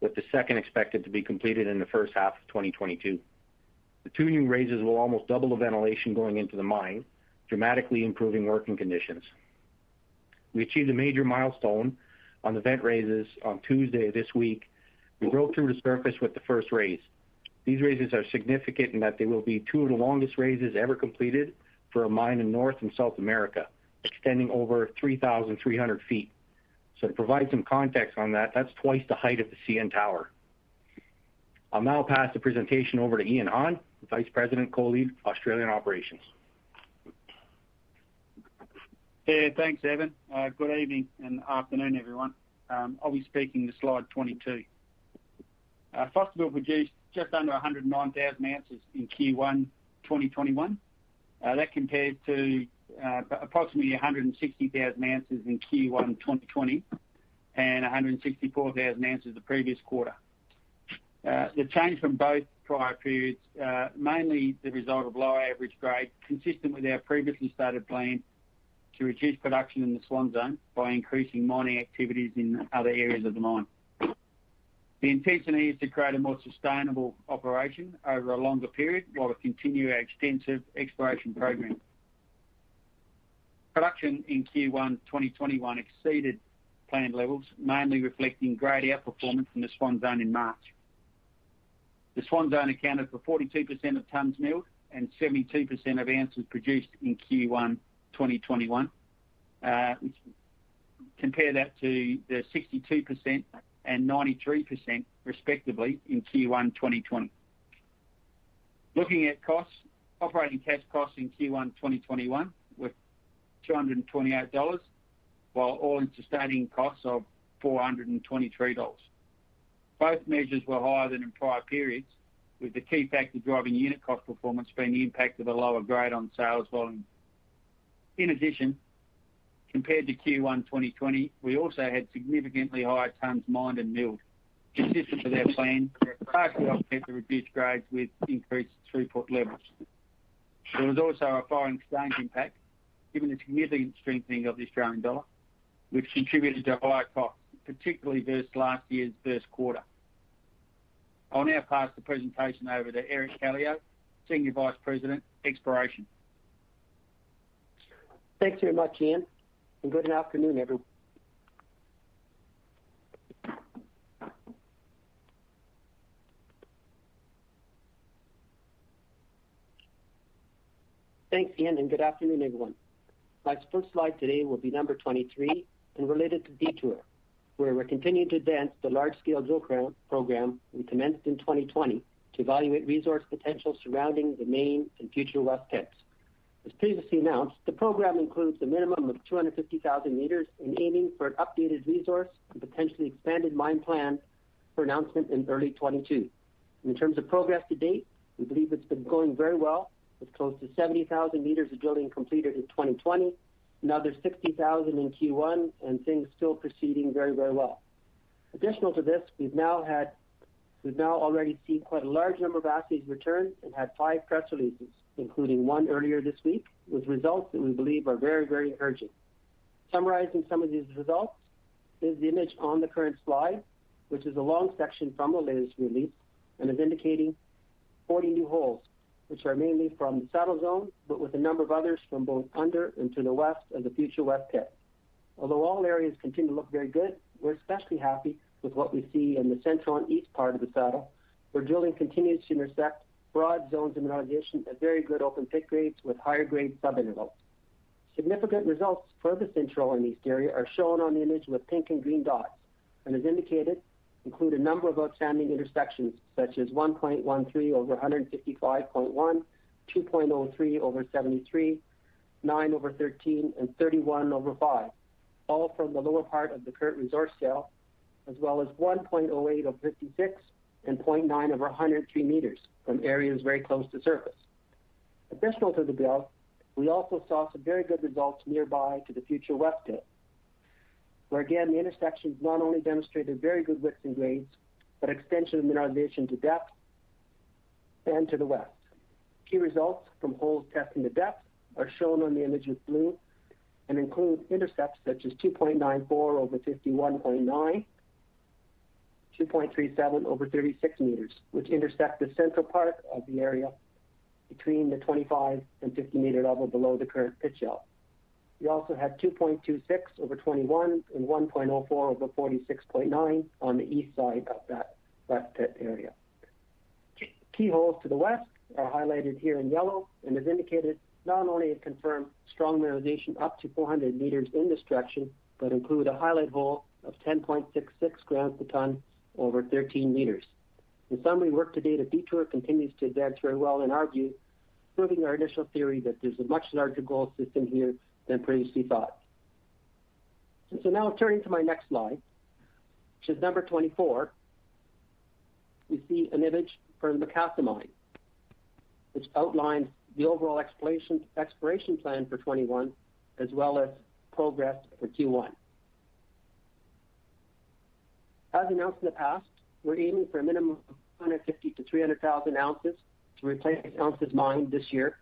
with the second expected to be completed in the first half of twenty twenty-two. The two new raises will almost double the ventilation going into the mine, dramatically improving working conditions. We achieved a major milestone on the vent raises on Tuesday this week. We broke through the surface with the first raise. These raises are significant in that they will be two of the longest raises ever completed for a mine in North and South America, extending over three thousand three hundred feet. So to provide some context on that, that's twice the height of the C N Tower. I'll now pass the presentation over to Ian Hahn, Vice President, Co-Lead, Australian Operations. Yeah, thanks, Evan. Uh, good evening and afternoon, everyone. Um, I'll be speaking to slide twenty-two. Uh, Fosterville produced just under one hundred nine thousand ounces in Q one twenty twenty-one. Uh, that compares to uh, approximately one hundred sixty thousand ounces in Q one twenty twenty and one hundred sixty-four thousand ounces the previous quarter. Uh, the change from both prior periods, uh, mainly the result of lower average grade, consistent with our previously stated plan to reduce production in the Swan Zone by increasing mining activities in other areas of the mine. The intention is to create a more sustainable operation over a longer period while we continue our extensive exploration program. Production in Q one twenty twenty-one exceeded planned levels, mainly reflecting grade outperformance in the Swan Zone in March. The Swan Zone accounted for forty-two percent of tonnes milled and seventy-two percent of ounces produced in Q one twenty twenty-one. Uh, compare that to the sixty-two percent and ninety-three percent respectively in Q one twenty twenty. Looking at costs, operating cash costs in Q one twenty twenty-one were two hundred twenty-eight dollars, while all-in sustaining costs of four hundred twenty-three dollars. Both measures were higher than in prior periods, with the key factor driving unit cost performance being the impact of a lower grade on sales volume. In addition, compared to Q one twenty twenty, we also had significantly higher tonnes mined and milled, consistent with our plan, partially offset the reduced grades with increased throughput levels. There was also a foreign exchange impact, given the significant strengthening of the Australian dollar, which contributed to higher costs, particularly versus last year's first quarter. I'll now pass the presentation over to Eric Kallio, Senior Vice President, Exploration. Thanks very much, Ian, and good afternoon, everyone. Thanks, Ian, and good afternoon, everyone. My first slide today will be number twenty-three and related to Detour, where we're continuing to advance the large-scale drill program we commenced in twenty twenty to evaluate resource potential surrounding the main and future west pits. As previously announced, the program includes a minimum of two hundred fifty thousand meters and aiming for an updated resource and potentially expanded mine plan for announcement in early twenty-two. In terms of progress to date, we believe it's been going very well, with close to seventy thousand meters of drilling completed in twenty twenty, another sixty thousand in Q one, and things still proceeding very, very well. Additional to this, we've now had, we've now already seen quite a large number of assays returned and had five press releases, including one earlier this week, with results that we believe are very, very encouraging. Summarizing some of these results is the image on the current slide, which is a long section from the latest release and is indicating forty new holes, which are mainly from the saddle zone, but with a number of others from both under and to the west of the future west pit. Although all areas continue to look very good, we're especially happy with what we see in the central and east part of the saddle, where drilling continues to intersect broad zones of mineralization at very good open pit grades with higher grade subintervals. Significant results for the central and east area are shown on the image with pink and green dots, and as indicated, include a number of outstanding intersections, such as one point one three over one hundred fifty-five point one, two point oh three over seventy-three, nine over thirteen, and thirty-one over five, all from the lower part of the current resource shell, as well as one point oh eight over fifty-six and zero point nine over one hundred three meters from areas very close to surface. Additional to the belt, we also saw some very good results nearby to the future west pit, where again the intersections not only demonstrated very good widths and grades, but extension of mineralization to depth and to the west. Key results from holes testing the depth are shown on the image with blue and include intercepts such as two point nine four over fifty-one point nine, two point three seven over thirty-six meters, which intersect the central part of the area between the twenty-five and fifty meter level below the current pit shell. We also had two point two six over twenty-one and one point oh four over forty-six point nine on the east side of that west pit area. Key holes to the west are highlighted here in yellow, and as indicated, not only have confirmed strong mineralization up to four hundred meters in this direction, but include a highlight hole of ten point six six grams per ton over thirteen meters. In summary, work to date at Detour continues to advance very well in our view, proving our initial theory that there's a much larger gold system here than previously thought. So now turning to my next slide, which is number twenty-four, we see an image from the Macassa mine, which outlines the overall exploration, exploration plan for twenty-one, as well as progress for Q one. As announced in the past, we're aiming for a minimum of two hundred fifty to three hundred thousand ounces to replace ounces mined this year,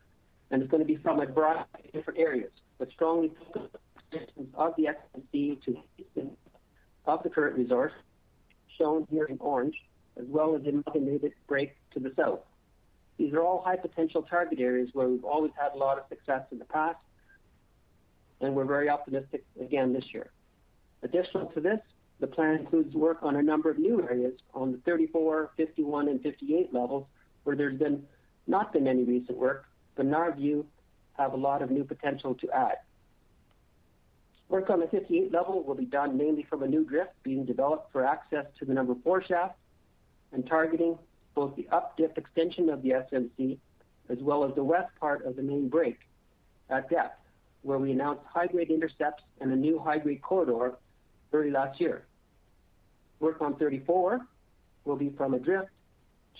and it's going to be from a variety of different areas, but strongly focused of the S M C to of the current resource, shown here in orange, as well as in Muganavit break to the south. These are all high potential target areas where we've always had a lot of success in the past, and we're very optimistic again this year. Additional to this, the plan includes work on a number of new areas on the thirty-four, fifty-one, and fifty-eight levels where there's been not been any recent work, but in our view, have a lot of new potential to add. Work on the fifty-eight level will be done mainly from a new drift being developed for access to the number four shaft and targeting both the up-dip extension of the S M C as well as the west part of the main break at depth, where we announced high-grade intercepts and a new high-grade corridor early last year. Work on thirty-four will be from a drift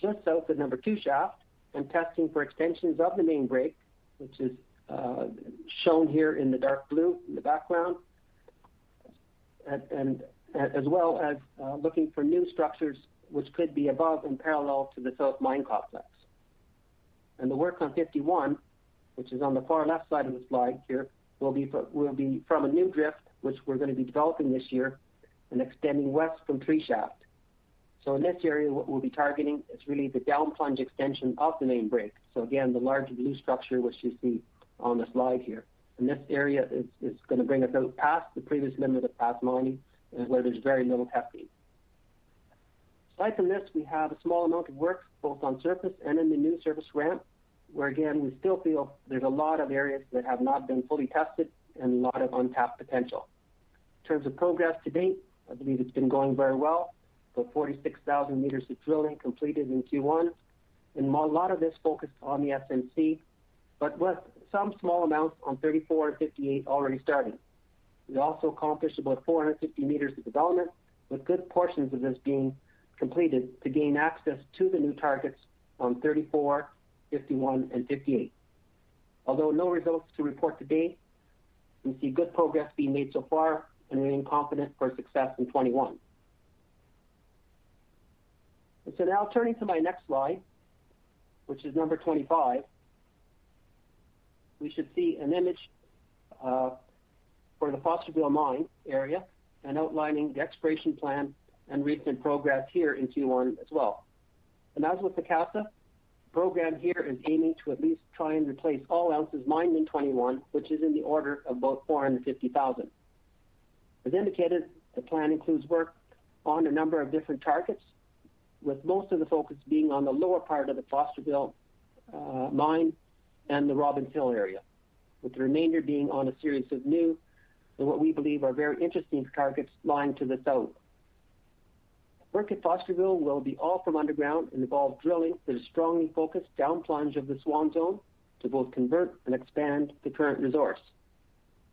just south of number two shaft and testing for extensions of the main break, which is uh, shown here in the dark blue in the background, and, and as well as uh, looking for new structures which could be above and parallel to the south mine complex. And the work on fifty-one, which is on the far left side of the slide here, will be from, will be from a new drift, which we're going to be developing this year and extending west from three shaft. So in this area, what we'll be targeting is really the down plunge extension of the main break. So again, the large blue structure, which you see on the slide here. And this area is, is going to bring us out past the previous limit of past mining, and where there's very little testing. Aside from this, we have a small amount of work, both on surface and in the new surface ramp, where again, we still feel there's a lot of areas that have not been fully tested and a lot of untapped potential. In terms of progress to date, I believe it's been going very well. About forty-six thousand meters of drilling completed in Q one, and a lot of this focused on the S M C, but with some small amounts on thirty-four and fifty-eight already starting. We also accomplished about four hundred fifty meters of development, with good portions of this being completed to gain access to the new targets on thirty-four, fifty-one, and fifty-eight. Although no results to report today, we see good progress being made so far and remain confident for success in twenty-one. So now turning to my next slide, which is number twenty-five, we should see an image uh, for the Fosterville mine area and outlining the exploration plan and recent progress here in Q one as well. And as with the Macassa, the program here is aiming to at least try and replace all ounces mined in twenty-one, which is in the order of about four hundred fifty thousand. As indicated, the plan includes work on a number of different targets, with most of the focus being on the lower part of the Fosterville uh, mine and the Robins Hill area, with the remainder being on a series of new and what we believe are very interesting targets lying to the south. Work at Fosterville will be all from underground and involve drilling that is strongly focused down plunge of the Swan Zone to both convert and expand the current resource.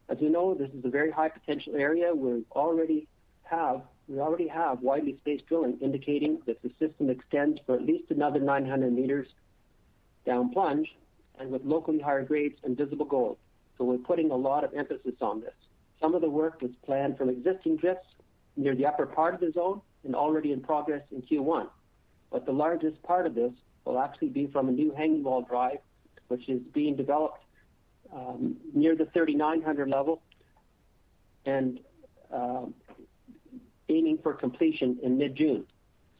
As you know, this is a very high potential area where we already have We already have widely spaced drilling indicating that the system extends for at least another nine hundred meters down plunge and with locally higher grades and visible gold. So we're putting a lot of emphasis on this. Some of the work is planned from existing drifts near the upper part of the zone and already in progress in Q one. But the largest part of this will actually be from a new hanging wall drive, which is being developed um, near the thirty-nine hundred level and um, aiming for completion in mid-June.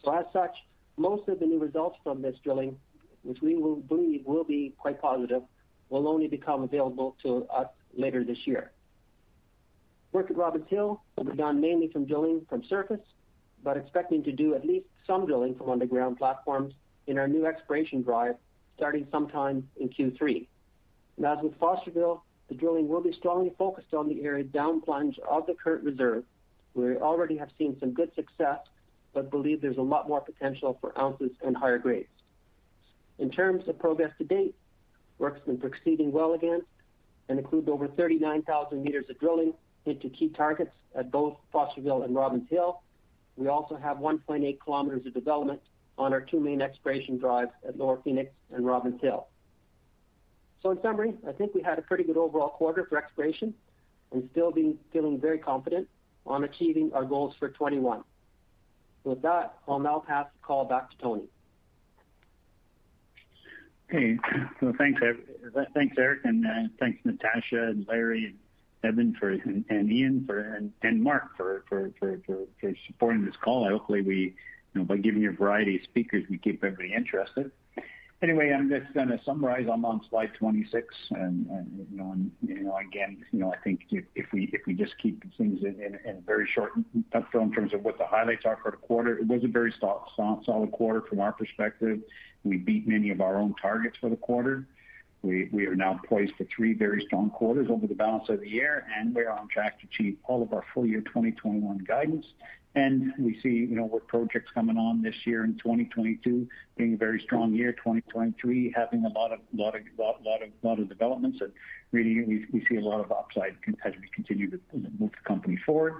So as such, most of the new results from this drilling, which we will believe will be quite positive, will only become available to us later this year. Work at Robins Hill will be done mainly from drilling from surface, but expecting to do at least some drilling from underground platforms in our new exploration drive starting sometime in Q three. And as with Fosterville, the drilling will be strongly focused on the area down plunge of the current reserve. We already have seen some good success, but believe there's a lot more potential for ounces and higher grades. In terms of progress to date, work's been proceeding well again and includes over thirty-nine thousand meters of drilling into key targets at both Fosterville and Robins Hill. We also have one point eight kilometers of development on our two main exploration drives at Lower Phoenix and Robins Hill. So in summary, I think we had a pretty good overall quarter for exploration and still being feeling very confident on achieving our goals for twenty-one. With that, I'll now pass the call back to Tony. Hey, well, thanks, thanks, Eric, and uh, thanks, Natasha and Larry and Evan for and, and Ian for and, and Mark for for, for for for supporting this call. Hopefully, we you know by giving you a variety of speakers, we keep everybody interested. Anyway, I'm just going to summarize. I'm on slide twenty-six, and, and you know, and, you know, again, you know, I think if, if we if we just keep things in, in, in very short nutshell in terms of what the highlights are for the quarter, it was a very solid, solid quarter from our perspective. We beat many of our own targets for the quarter. We we are now poised for three very strong quarters over the balance of the year, and we're on track to achieve all of our full year twenty twenty-one guidance. And we see, you know, what projects coming on this year in twenty twenty-two being a very strong year. twenty twenty-three having a lot of lot of lot, lot of lot of developments, and really we, we see a lot of upside as we continue to move the company forward.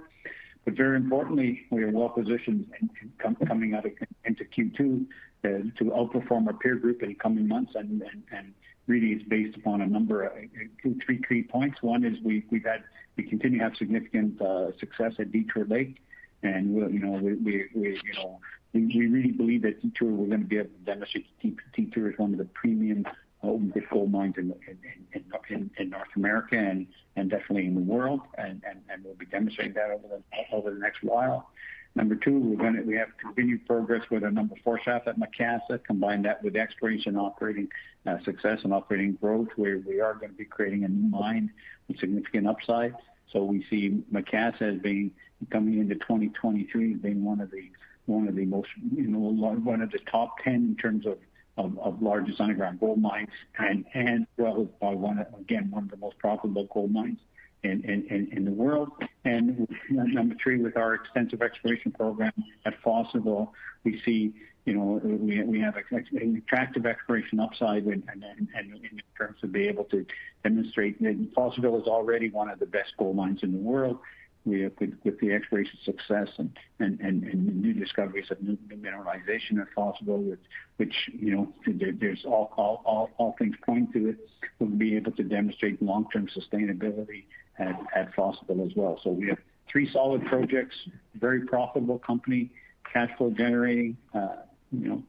But very importantly, we are well positioned in, in com coming out of, into Q two uh, to outperform our peer group in the coming months, and and, and really it's based upon a number of uh, three key points. One is we we've had we continue to have significant uh, success at Detour Lake. And we'll, you know, we, we, we you know, we, we really believe that Detour, we're going to be able to demonstrate Detour is one of the premium open pit gold mines in, in, in, in, in North America and, and definitely in the world. And, and, and we'll be demonstrating that over the over the next while. Number two, we're going to we have continued progress with our number four shaft at Macassa. Combine that with exploration, operating uh, success, and operating growth, where we are going to be creating a new mine with significant upside. So we see Macassa as being coming into twenty twenty-three as being one of the one of the most you know one of the top ten in terms of of, of largest underground gold mines, and and well as by one again one of the most profitable gold mines in in, in, in the world. And number three, with our extensive exploration program at Fosterville, we see you know we we have an attractive exploration upside, and and, and, and in terms of being able to demonstrate that Fosterville is already one of the best gold mines in the world. We have, with, with the exploration success and, and, and, and new discoveries of new mineralization if possible, which, which you know, there, there's all, all, all, all things point to it, we'll be able to demonstrate long-term sustainability at, at Fosterville as well. So we have three solid projects, very profitable company, cash flow generating, uh, you know,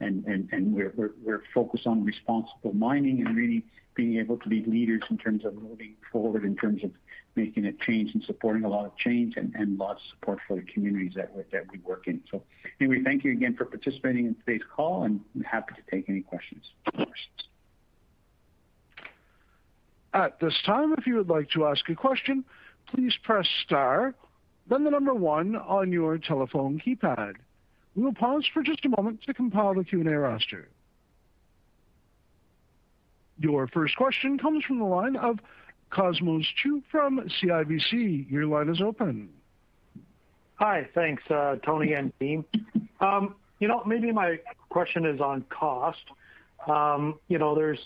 and, and, and we're, we're, we're focused on responsible mining and really being able to be leaders in terms of moving forward, in terms of making a change and supporting a lot of change and, and lots of support for the communities that, that we work in. So anyway, thank you again for participating in today's call, and I'm happy to take any questions. At this time, if you would like to ask a question, please press star, then the number one on your telephone keypad. We will pause for just a moment to compile the Q and A roster. Your first question comes from the line of Cosmos Chu from C I B C. Your line is open. Hi, thanks, uh, Tony and team. Um, you know, maybe my question is on cost. Um, you know, there's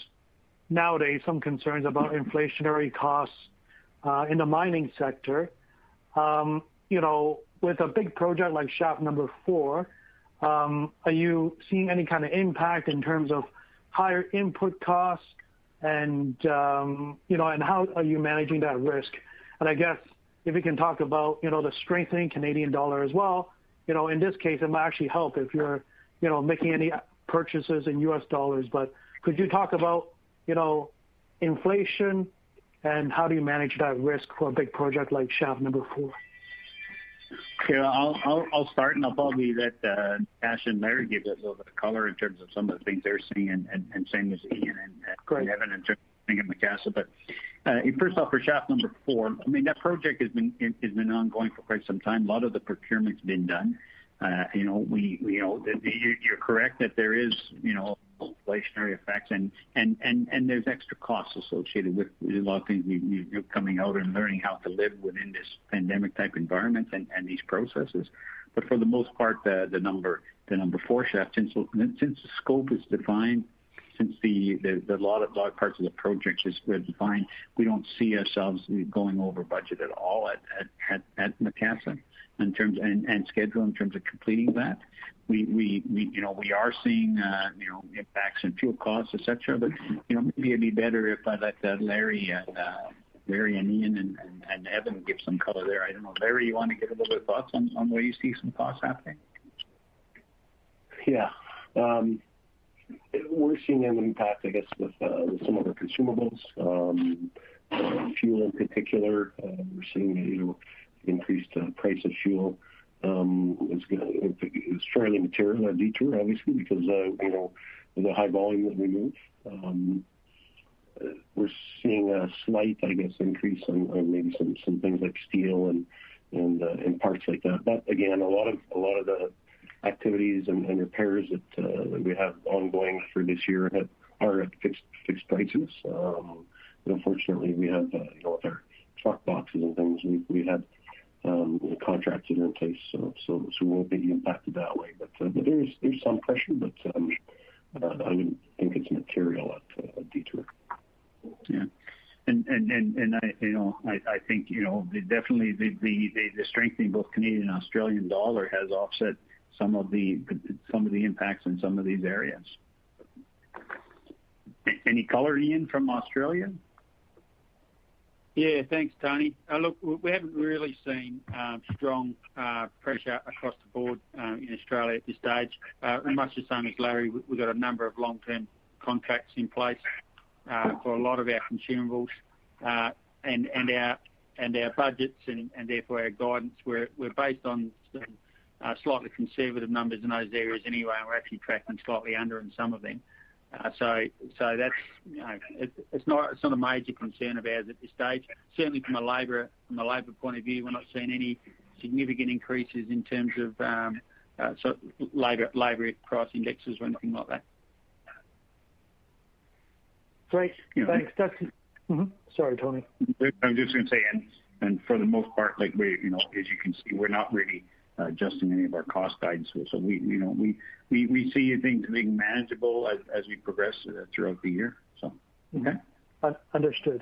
nowadays some concerns about inflationary costs uh, in the mining sector. Um, you know, with a big project like shaft number four, um, are you seeing any kind of impact in terms of higher input costs? And, um, you know, and how are you managing that risk? And I guess if you can talk about, you know, the strengthening Canadian dollar as well, you know, in this case, it might actually help if you're, you know, making any purchases in U S dollars. But could you talk about, you know, inflation and how do you manage that risk for a big project like shaft number four? Yeah, I'll, I'll, I'll start, and I'll probably let uh, Ash and Larry give us a little bit of color in terms of some of the things they're seeing, and, and, and same as Ian and, and Evan in terms of thing at Macassa. But uh, first off, for shaft number four, I mean, that project has been has been ongoing for quite some time. A lot of the procurement's been done. Uh, you know, we, you know, the, the, you're correct that there is, you know, inflationary effects, and and and and there's extra costs associated with a lot of things we, we, you're coming out and learning how to live within this pandemic type environment and, and these processes. But for the most part, the the number the number four shaft, since since the scope is defined, since the the, the lot of lot of parts of the project is defined, we don't see ourselves going over budget at all at at at, at Macassa in terms and, and schedule in terms of completing that. We, we, we you know, we are seeing, uh, you know, impacts in fuel costs, et cetera, but, you know, maybe it'd be better if I let uh, Larry and uh, Larry and Ian and, and, and Evan give some color there. I don't know. Larry, you want to give a little bit of thoughts on, on where you see some costs happening? Yeah. Um, we're seeing an impact, I guess, with, uh, with some of our consumables, um, fuel in particular. Uh, we're seeing, you know, increased uh, price of fuel. Um, it's, it's fairly material at Detour, obviously, because uh, you know, the high volume that we move. Um, we're seeing a slight, I guess, increase on, on maybe some, some things like steel and and, uh, and parts like that. But again, a lot of a lot of the activities and, and repairs that, uh, that we have ongoing for this year have, are at fixed fixed prices. Um, unfortunately, we have uh, you know, with our truck boxes and things, we we had um, contracts that are in place, so so so we won't be impacted that way. But, uh, but there's there's some pressure, but um, uh, I wouldn't think it's material at, uh, at Detour. Yeah, and and and and I you know I, I think you know definitely the the the strengthening both Canadian and Australian dollar has offset some of the some of the impacts in some of these areas. Any color, Ian, from Australia? Yeah, thanks, Tony. Uh, look, we haven't really seen um, strong uh, pressure across the board um, in Australia at this stage. Uh, much the same as Larry, we've got a number of long-term contracts in place uh, for a lot of our consumables, uh, and and our and our budgets and, and therefore our guidance. We're we're based on some, uh, slightly conservative numbers in those areas anyway, and we're actually tracking slightly under in some of them. Uh, so, so that's you know, it, it's not it's not a major concern of ours at this stage. Certainly, from a labour from a labour point of view, we're not seeing any significant increases in terms of um, uh, so labour labour price indexes or anything like that. Great, you know, thanks. That's mm-hmm. Sorry, Tony. I'm just going to say, and and for the most part, like we, you know, as you can see, we're not really Uh, adjusting any of our cost guidance, so we, you know, we we, we see things being manageable as, as we progress uh, throughout the year. So, okay, uh, understood.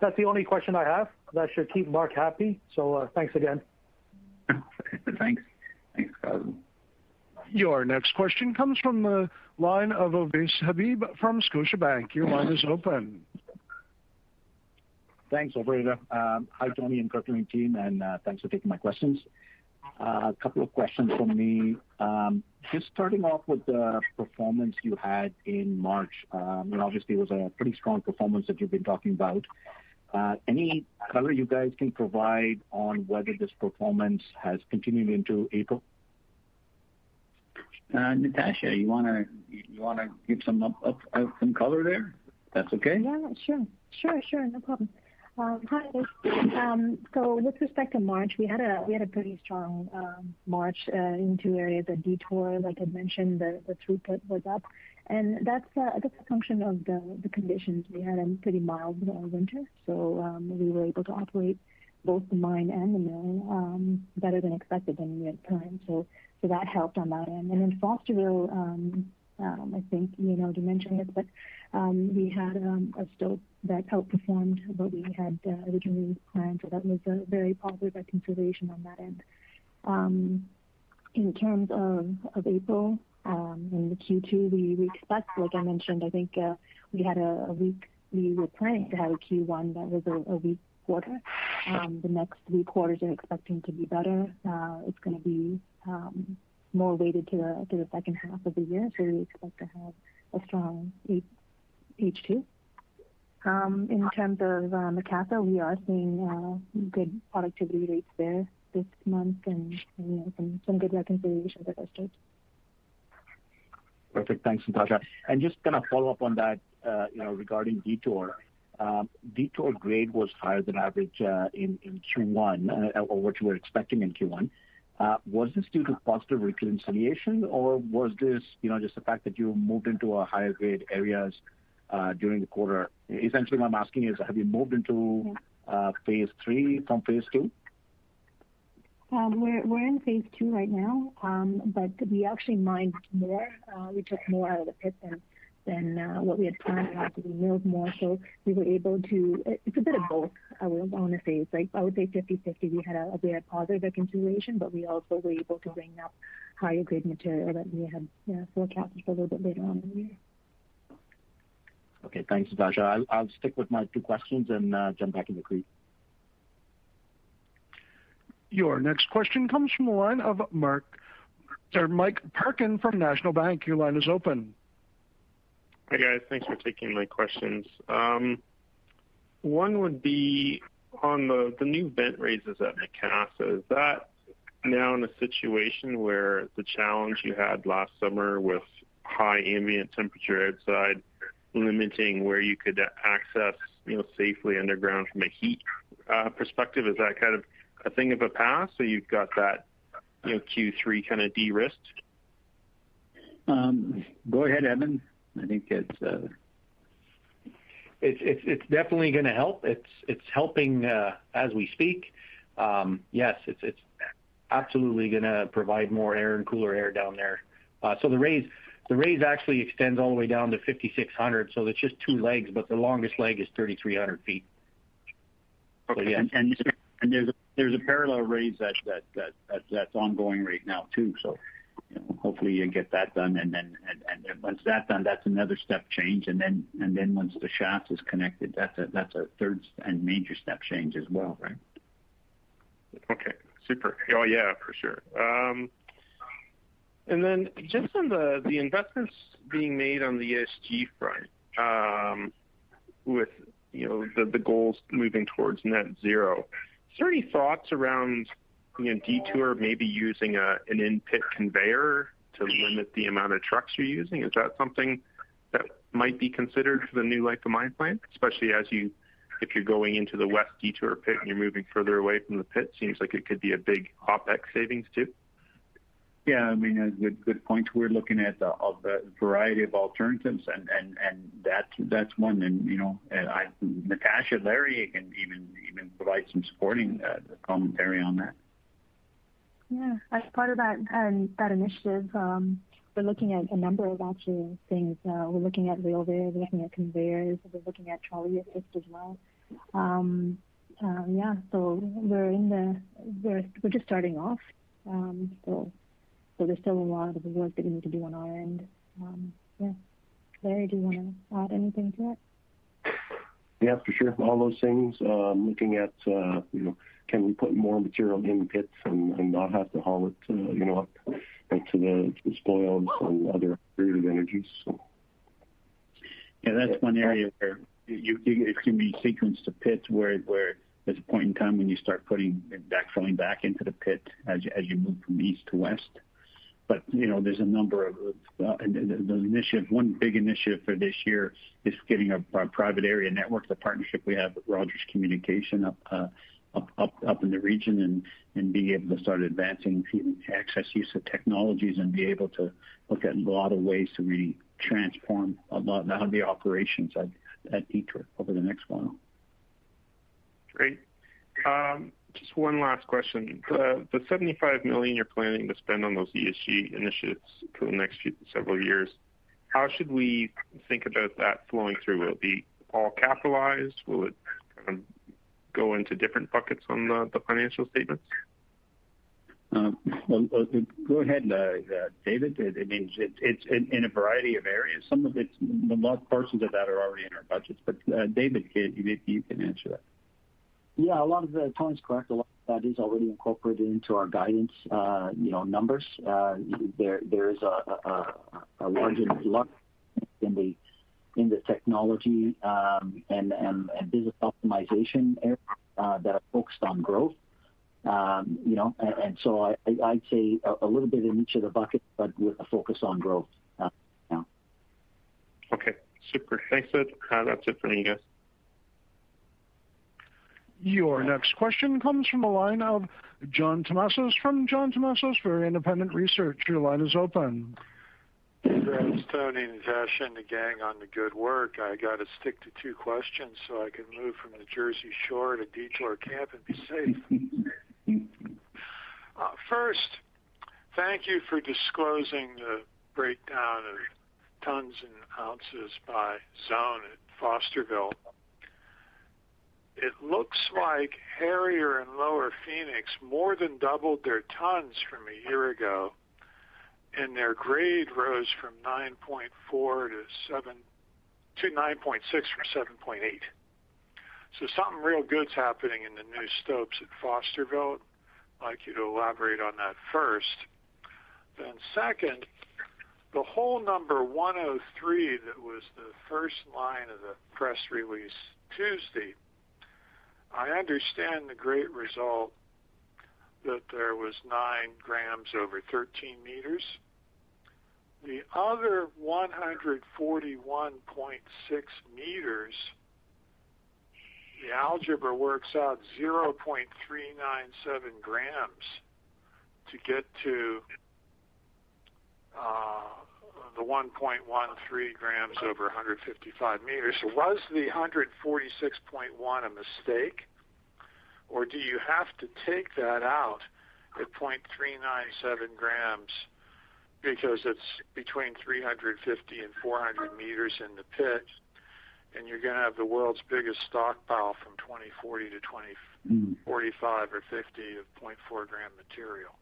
That's the only question I have. That should keep Mark happy. So, uh, thanks again. thanks, thanks, Cosmo. Your next question comes from the line of Ovais Habib from Scotiabank. Your line is open. Thanks, operator. Um, hi, Tony and Kirkland team, and uh, thanks for taking my questions. Uh, a couple of questions from me. Um, just starting off with the performance you had in March, um, and obviously it was a pretty strong performance that you've been talking about. Uh, any color you guys can provide on whether this performance has continued into April? Uh, Natasha, you want to you want to give some up, up, up some color there? That's okay. Yeah, sure, sure, sure, no problem. Um, hi. Um, so, with respect to March, we had a we had a pretty strong um, March uh, in two areas. A Detour, like I mentioned, the, the throughput was up, and that's uh, that's a function of the, the conditions. We had a pretty mild uh, winter, so um, we were able to operate both the mine and the mill um, better than expected and we had planned. So, so that helped on that end. And in Fosterville, um, um, I think you know you mentioned it, but um, we had um, a stope that outperformed what we had uh, originally planned. So that was a very positive reconciliation on that end. Um, in terms of, of April, um, in the Q two, we, we expect, like I mentioned, I think uh, we had a, a week, we were planning to have a Q one that was a, a weak quarter. Um, the next three quarters are expecting to be better. Uh, it's going to be um, more weighted to the, to the second half of the year. So we expect to have a strong H two. Um, in terms of uh, Macassa, we are seeing uh, good productivity rates there this month, and, and you know, some, some good reconciliations at our state. Perfect. Thanks, Natasha. And just kind of follow up on that, uh, you know, regarding Detour. Um, Detour grade was higher than average uh, in, in Q one, uh, or what you were expecting in Q one. Uh, was this due to positive reconciliation, or was this, you know, just the fact that you moved into a higher grade areas Uh, during the quarter? Essentially, what I'm asking is, have you moved into uh, phase three from phase two? Um, we're we're in phase two right now, um, but we actually mined more. Uh, we took more out of the pit than than uh, what we had planned. We milled more, so we were able to. It's a bit of both. I would want to say it's like I would say fifty-fifty. We had a we had positive reconciliation, but we also were able to bring up higher grade material that we had you know, forecasted for a little bit later on in the year. Okay, thanks, Natasha. I'll, I'll stick with my two questions and uh, jump back in the creek. Your next question comes from the line of Mark, or Mike Parkin from National Bank. Your line is open. Hi, guys. Thanks for taking my questions. Um, one would be on the, the new vent raises at Macassa. Is that now in a situation where the challenge you had last summer with high ambient temperature outside limiting where you could access, you know, safely underground from a heat uh, perspective, is that kind of a thing of the past? So you've got that, you know, Q three kind of de-risked? Um, go ahead, Evan. I think it's uh... it's, it's it's definitely going to help. It's it's helping uh, as we speak. Um, yes, it's it's absolutely going to provide more air and cooler air down there. Uh, so the raise the raise actually extends all the way down to fifty-six hundred. So it's just two legs, but the longest leg is thirty-three hundred feet. Okay. So, yes. and, and and there's a, there's a parallel raise that that, that that that's ongoing right now too. So. You know, hopefully you get that done, and then and, and once that's done, that's another step change, and then and then once the shaft is connected, that's a that's a third and major step change as well, right? Okay, super. Oh yeah, for sure. Um, and then just on the the investments being made on the E S G front, um, with you know the the goals moving towards net zero, is there any thoughts around? You know, Detour maybe using a, an in-pit conveyor to limit the amount of trucks you're using? Is that something that might be considered for the new life of mine plan? Especially as you, if you're going into the West Detour pit and you're moving further away from the pit, seems like it could be a big OPEX savings too. Yeah, I mean, a good good point. We're looking at the, of the variety of alternatives, and, and, and that that's one. And you know, I, Natasha, Larry can even even provide some supporting uh, commentary on that. Yeah, as part of that um, that initiative, um, we're looking at a number of actual things. Uh, we're looking at railways, we're looking at conveyors, we're looking at trolley assist as well. Um, uh, yeah, so we're in the we're we're just starting off. Um, so so there's still a lot of work that we need to do on our end. Um, yeah, Larry, do you want to add anything to it? Yeah, for sure. All those things. Um, looking at uh, you know. Can we put more material in pits and, and not have to haul it, uh, you know, up into the, the spoils and other creative energies? So. Yeah, that's one area where you, you, it can be sequenced to pits, where where there's a point in time when you start putting backfilling back into the pit as you, as you move from east to west. But you know, there's a number of uh, the, the initiative. One big initiative for this year is getting a, a private area network. The partnership we have with Rogers Communications up. Uh, Up, up, up in the region, and, and being able to start advancing access use of technologies, and be able to look at a lot of ways to really transform a lot of the operations at, at Detour over the next while. Great. Um, just one last question. Uh, the seventy-five million dollars you're planning to spend on those E S G initiatives for the next few, several years, how should we think about that flowing through? Will it be all capitalized? Will it kind of go into different buckets on the, the financial statements? Uh, well, uh, go ahead, uh, uh, David. I mean, it, it's in, in a variety of areas. Some of it's, a lot portions of that are already in our budgets, but uh, David, you, you can answer that. Yeah, a lot of the, Tony's correct, a lot of that is already incorporated into our guidance, uh, you know, numbers. Uh, there, there is a, a, a larger lot in the in the technology um, and, and, and business optimization area uh, that are focused on growth, um, you know, and, and so I, I'd say a, a little bit in each of the buckets, but with a focus on growth uh, now. Okay, super. Thanks. Uh, that's it for me, guys. Your next question comes from the line of John Tomasos from John Tomasos for Independent Research. Your line is open. Congrats, Tony, Natasha, and the gang on the good work. I got to stick to two questions so I can move from the Jersey Shore to Detour Camp and be safe. Uh, first, thank you for disclosing the breakdown of tons and ounces by zone at Fosterville. It looks like Harrier and Lower Phoenix more than doubled their tons from a year ago, and their grade rose from nine point four to seven to nine point six from seven point eight. So something real good's happening in the new stopes at Fosterville. I'd like you to elaborate on that first. Then second, The whole number one oh three that was the first line of the press release Tuesday, I understand the great result that there was nine grams over thirteen meters. The other one hundred forty-one point six meters, the algebra works out zero point three nine seven grams to get to uh, the one point one three grams over one hundred fifty-five meters. So was the one hundred forty-six point one a mistake, or do you have to take that out at zero point three nine seven grams because it's between three hundred fifty and four hundred meters in the pit, and you're going to have the world's biggest stockpile from twenty forty to twenty forty-five or fifty of zero point four gram material?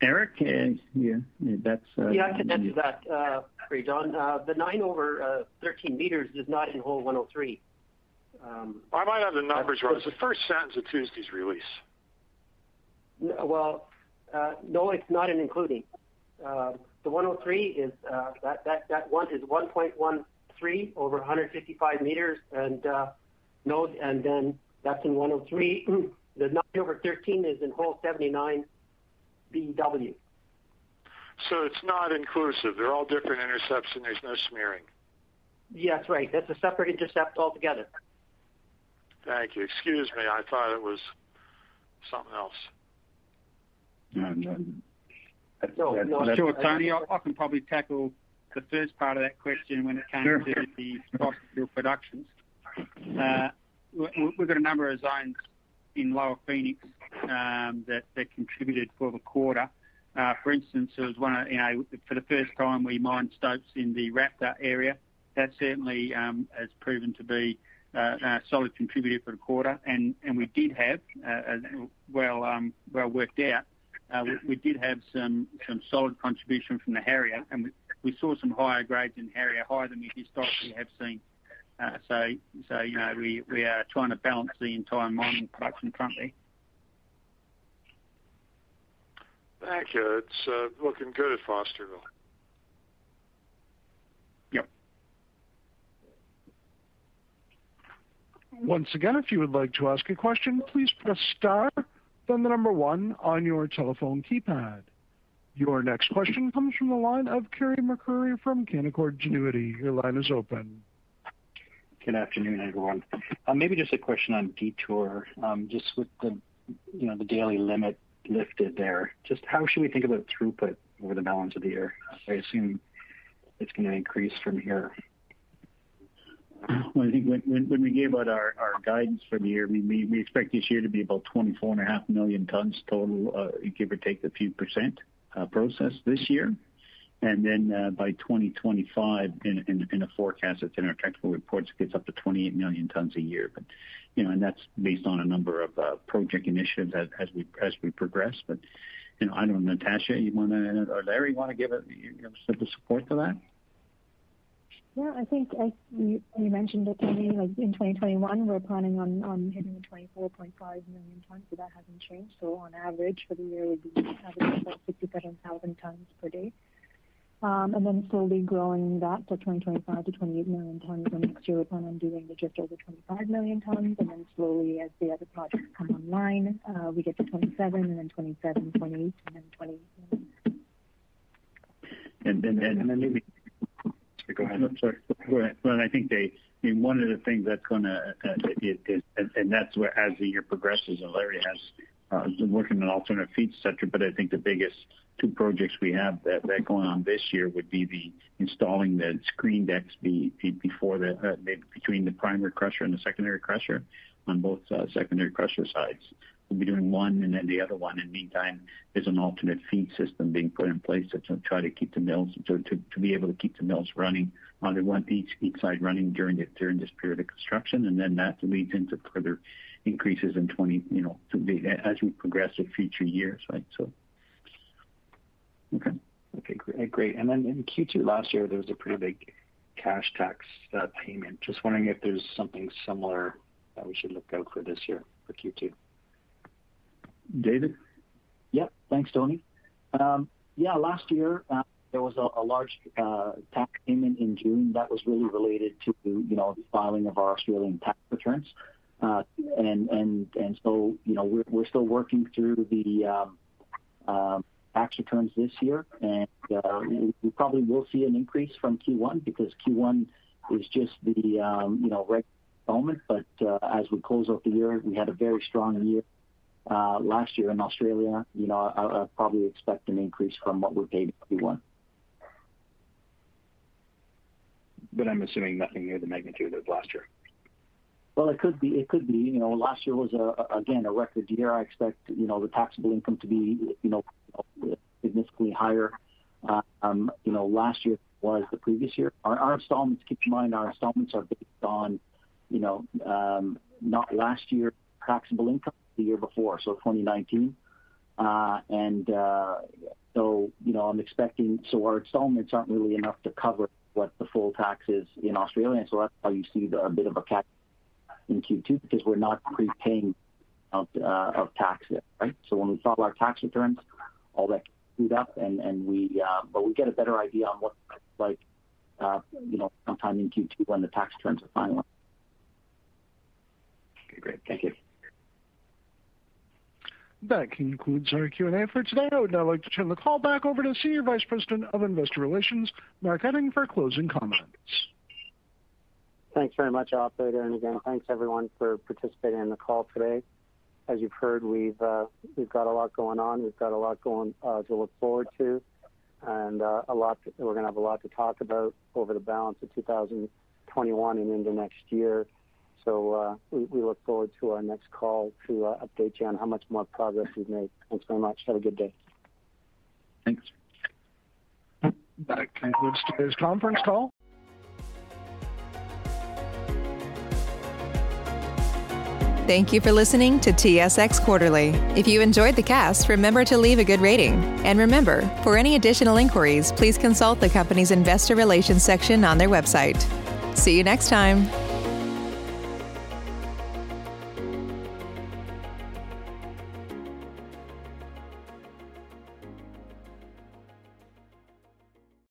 Eric, uh, yeah, that's uh, yeah, I can answer that, uh, Ray John. Uh, the nine over uh, thirteen meters is not in hole one oh three. Um, I might have the numbers wrong. It's the first sentence of Tuesday's release. No, well, uh, no, it's not an including. Uh, the one oh three is uh, that that that one is one point one three over one hundred fifty-five meters, and uh, no, and then that's in one oh three. The nine over thirteen is in hole seventy-nine. B W. So it's not inclusive. They're all different intercepts, and there's no smearing. Yeah, that's right. That's a separate intercept altogether. Thank you. Excuse me. I thought it was something else. No, no. That's, no, that's, no that's, sure, Tony, I, I can probably tackle the first part of that question when it comes sure. to the Fosterville productions. Uh, we've got a number of zones in Lower Phoenix um, that, that contributed for the quarter. Uh, for instance, it was one of, you know, for the first time we mined stopes in the Raptor area. That certainly um, has proven to be uh, a solid contributor for the quarter, and, and we did have, uh, well um, well worked out, uh, we, we did have some, some solid contribution from the Harrier, and we, we saw some higher grades in Harrier, higher than we historically have seen. Uh, so, so you know, we, we are trying to balance the entire mining production currently. Thank you. It's uh, looking good at Fosterville. Yep. Once again, if you would like to ask a question, please press star, then the number one on your telephone keypad. Your next question comes from the line of Kerry McCurry from Canaccord Genuity. Your line is open. Good afternoon, everyone. Uh, maybe just a question on Detour. Um, just with the, you know, the daily limit lifted there, just how should we think about throughput over the balance of the year? I assume it's going to increase from here. Well, I think when, when, when we gave out our, our guidance for the year, we, we, we expect this year to be about twenty-four and a half million tons total, uh, give or take a few percent uh, processed this year. And then uh, by twenty twenty-five, in, in, in a forecast that's in our technical reports, it gets up to twenty-eight million tons a year. But, you know, and that's based on a number of uh, project initiatives as, as we as we progress. But, you know, I don't know, Natasha, you want to, or Larry, you want to give a you know, the support to that? Yeah, I think I, you, you mentioned it, Tony. Like in twenty twenty-one, we're planning on, on hitting twenty-four point five million tons, so that hasn't changed. So on average for the year, we'd be averaging about sixty-seven thousand tons per day. Um, and then slowly growing that to twenty twenty-five to twenty-eight million tons. And next year, we plan on doing the just over twenty-five million tons. And then slowly, as the other projects come online, uh, we get to twenty-seven, and then twenty-seven, twenty-eight, and then twenty. And, and, and, and then maybe. Sorry, go ahead. I'm sorry. Go ahead. Well, I think they. I mean, one of the things that's going to, uh, is, and, and that's where as the year progresses, and Larry has uh, been working on alternate feeds, et cetera, but I think the biggest two projects we have that, that going on this year would be the installing the screen decks be, be before the uh, between the primary crusher and the secondary crusher on both uh, secondary crusher sides. We'll be doing one and then the other one. In the meantime, there's an alternate feed system being put in place to, to try to keep the mills to, to, to be able to keep the mills running on the one each each side running during the, during this period of construction, and then that leads into further increases in twenty you know to be, as we progress in future years, right? So. Okay. Okay, great. Great. And then in Q two last year, there was a pretty big cash tax uh, payment. Just wondering if there's something similar that we should look out for this year for Q two. David? Yeah, thanks, Tony. Um, Yeah, last year uh, there was a, a large uh, tax payment in June that was really related to, you know, the filing of our Australian tax returns. Uh, and and and so, you know, we're we're still working through the um, um, tax returns this year, and uh, we, we probably will see an increase from Q one because Q one is just the um, you know regular moment. But uh, as we close out the year, we had a very strong year uh, last year in Australia. You know, I, I probably expect an increase from what we paid in Q one. But I'm assuming nothing near the magnitude of last year. Well, it could be. It could be. You know, last year was a, again a record year. I expect, you know, the taxable income to be, you know, significantly higher. Um, you know, last year was the previous year. Our, our installments. Keep in mind, our installments are based on, you know, um, not last year taxable income, the year before, so twenty nineteen. Uh, and uh, so, you know, I'm expecting. So our installments aren't really enough to cover what the full tax is in Australia, and so that's how you see the, a bit of a catch in Q two, because we're not prepaying of, uh, of taxes, right? So when we file our tax returns, all that food up, and and we uh, but we get a better idea on what it's like, uh, you know, sometime in Q two when the tax returns are finalized. Okay, great, thank you. That concludes our Q and A for today. I would now like to turn the call back over to Senior Vice President of Investor Relations, Mark Etting, for closing comments. Thanks very much, operator, and again, thanks everyone for participating in the call today. As you've heard, we've uh, we've got a lot going on. We've got a lot going uh, to look forward to, and uh, a lot to, we're going to have a lot to talk about over the balance of two thousand twenty-one and into next year. So uh, we, we look forward to our next call to uh, update you on how much more progress we've made. Thanks very much. Have a good day. Thanks. That concludes today's conference call. Thank you for listening to T S X Quarterly. If you enjoyed the cast, remember to leave a good rating. And remember, for any additional inquiries, please consult the company's investor relations section on their website. See you next time.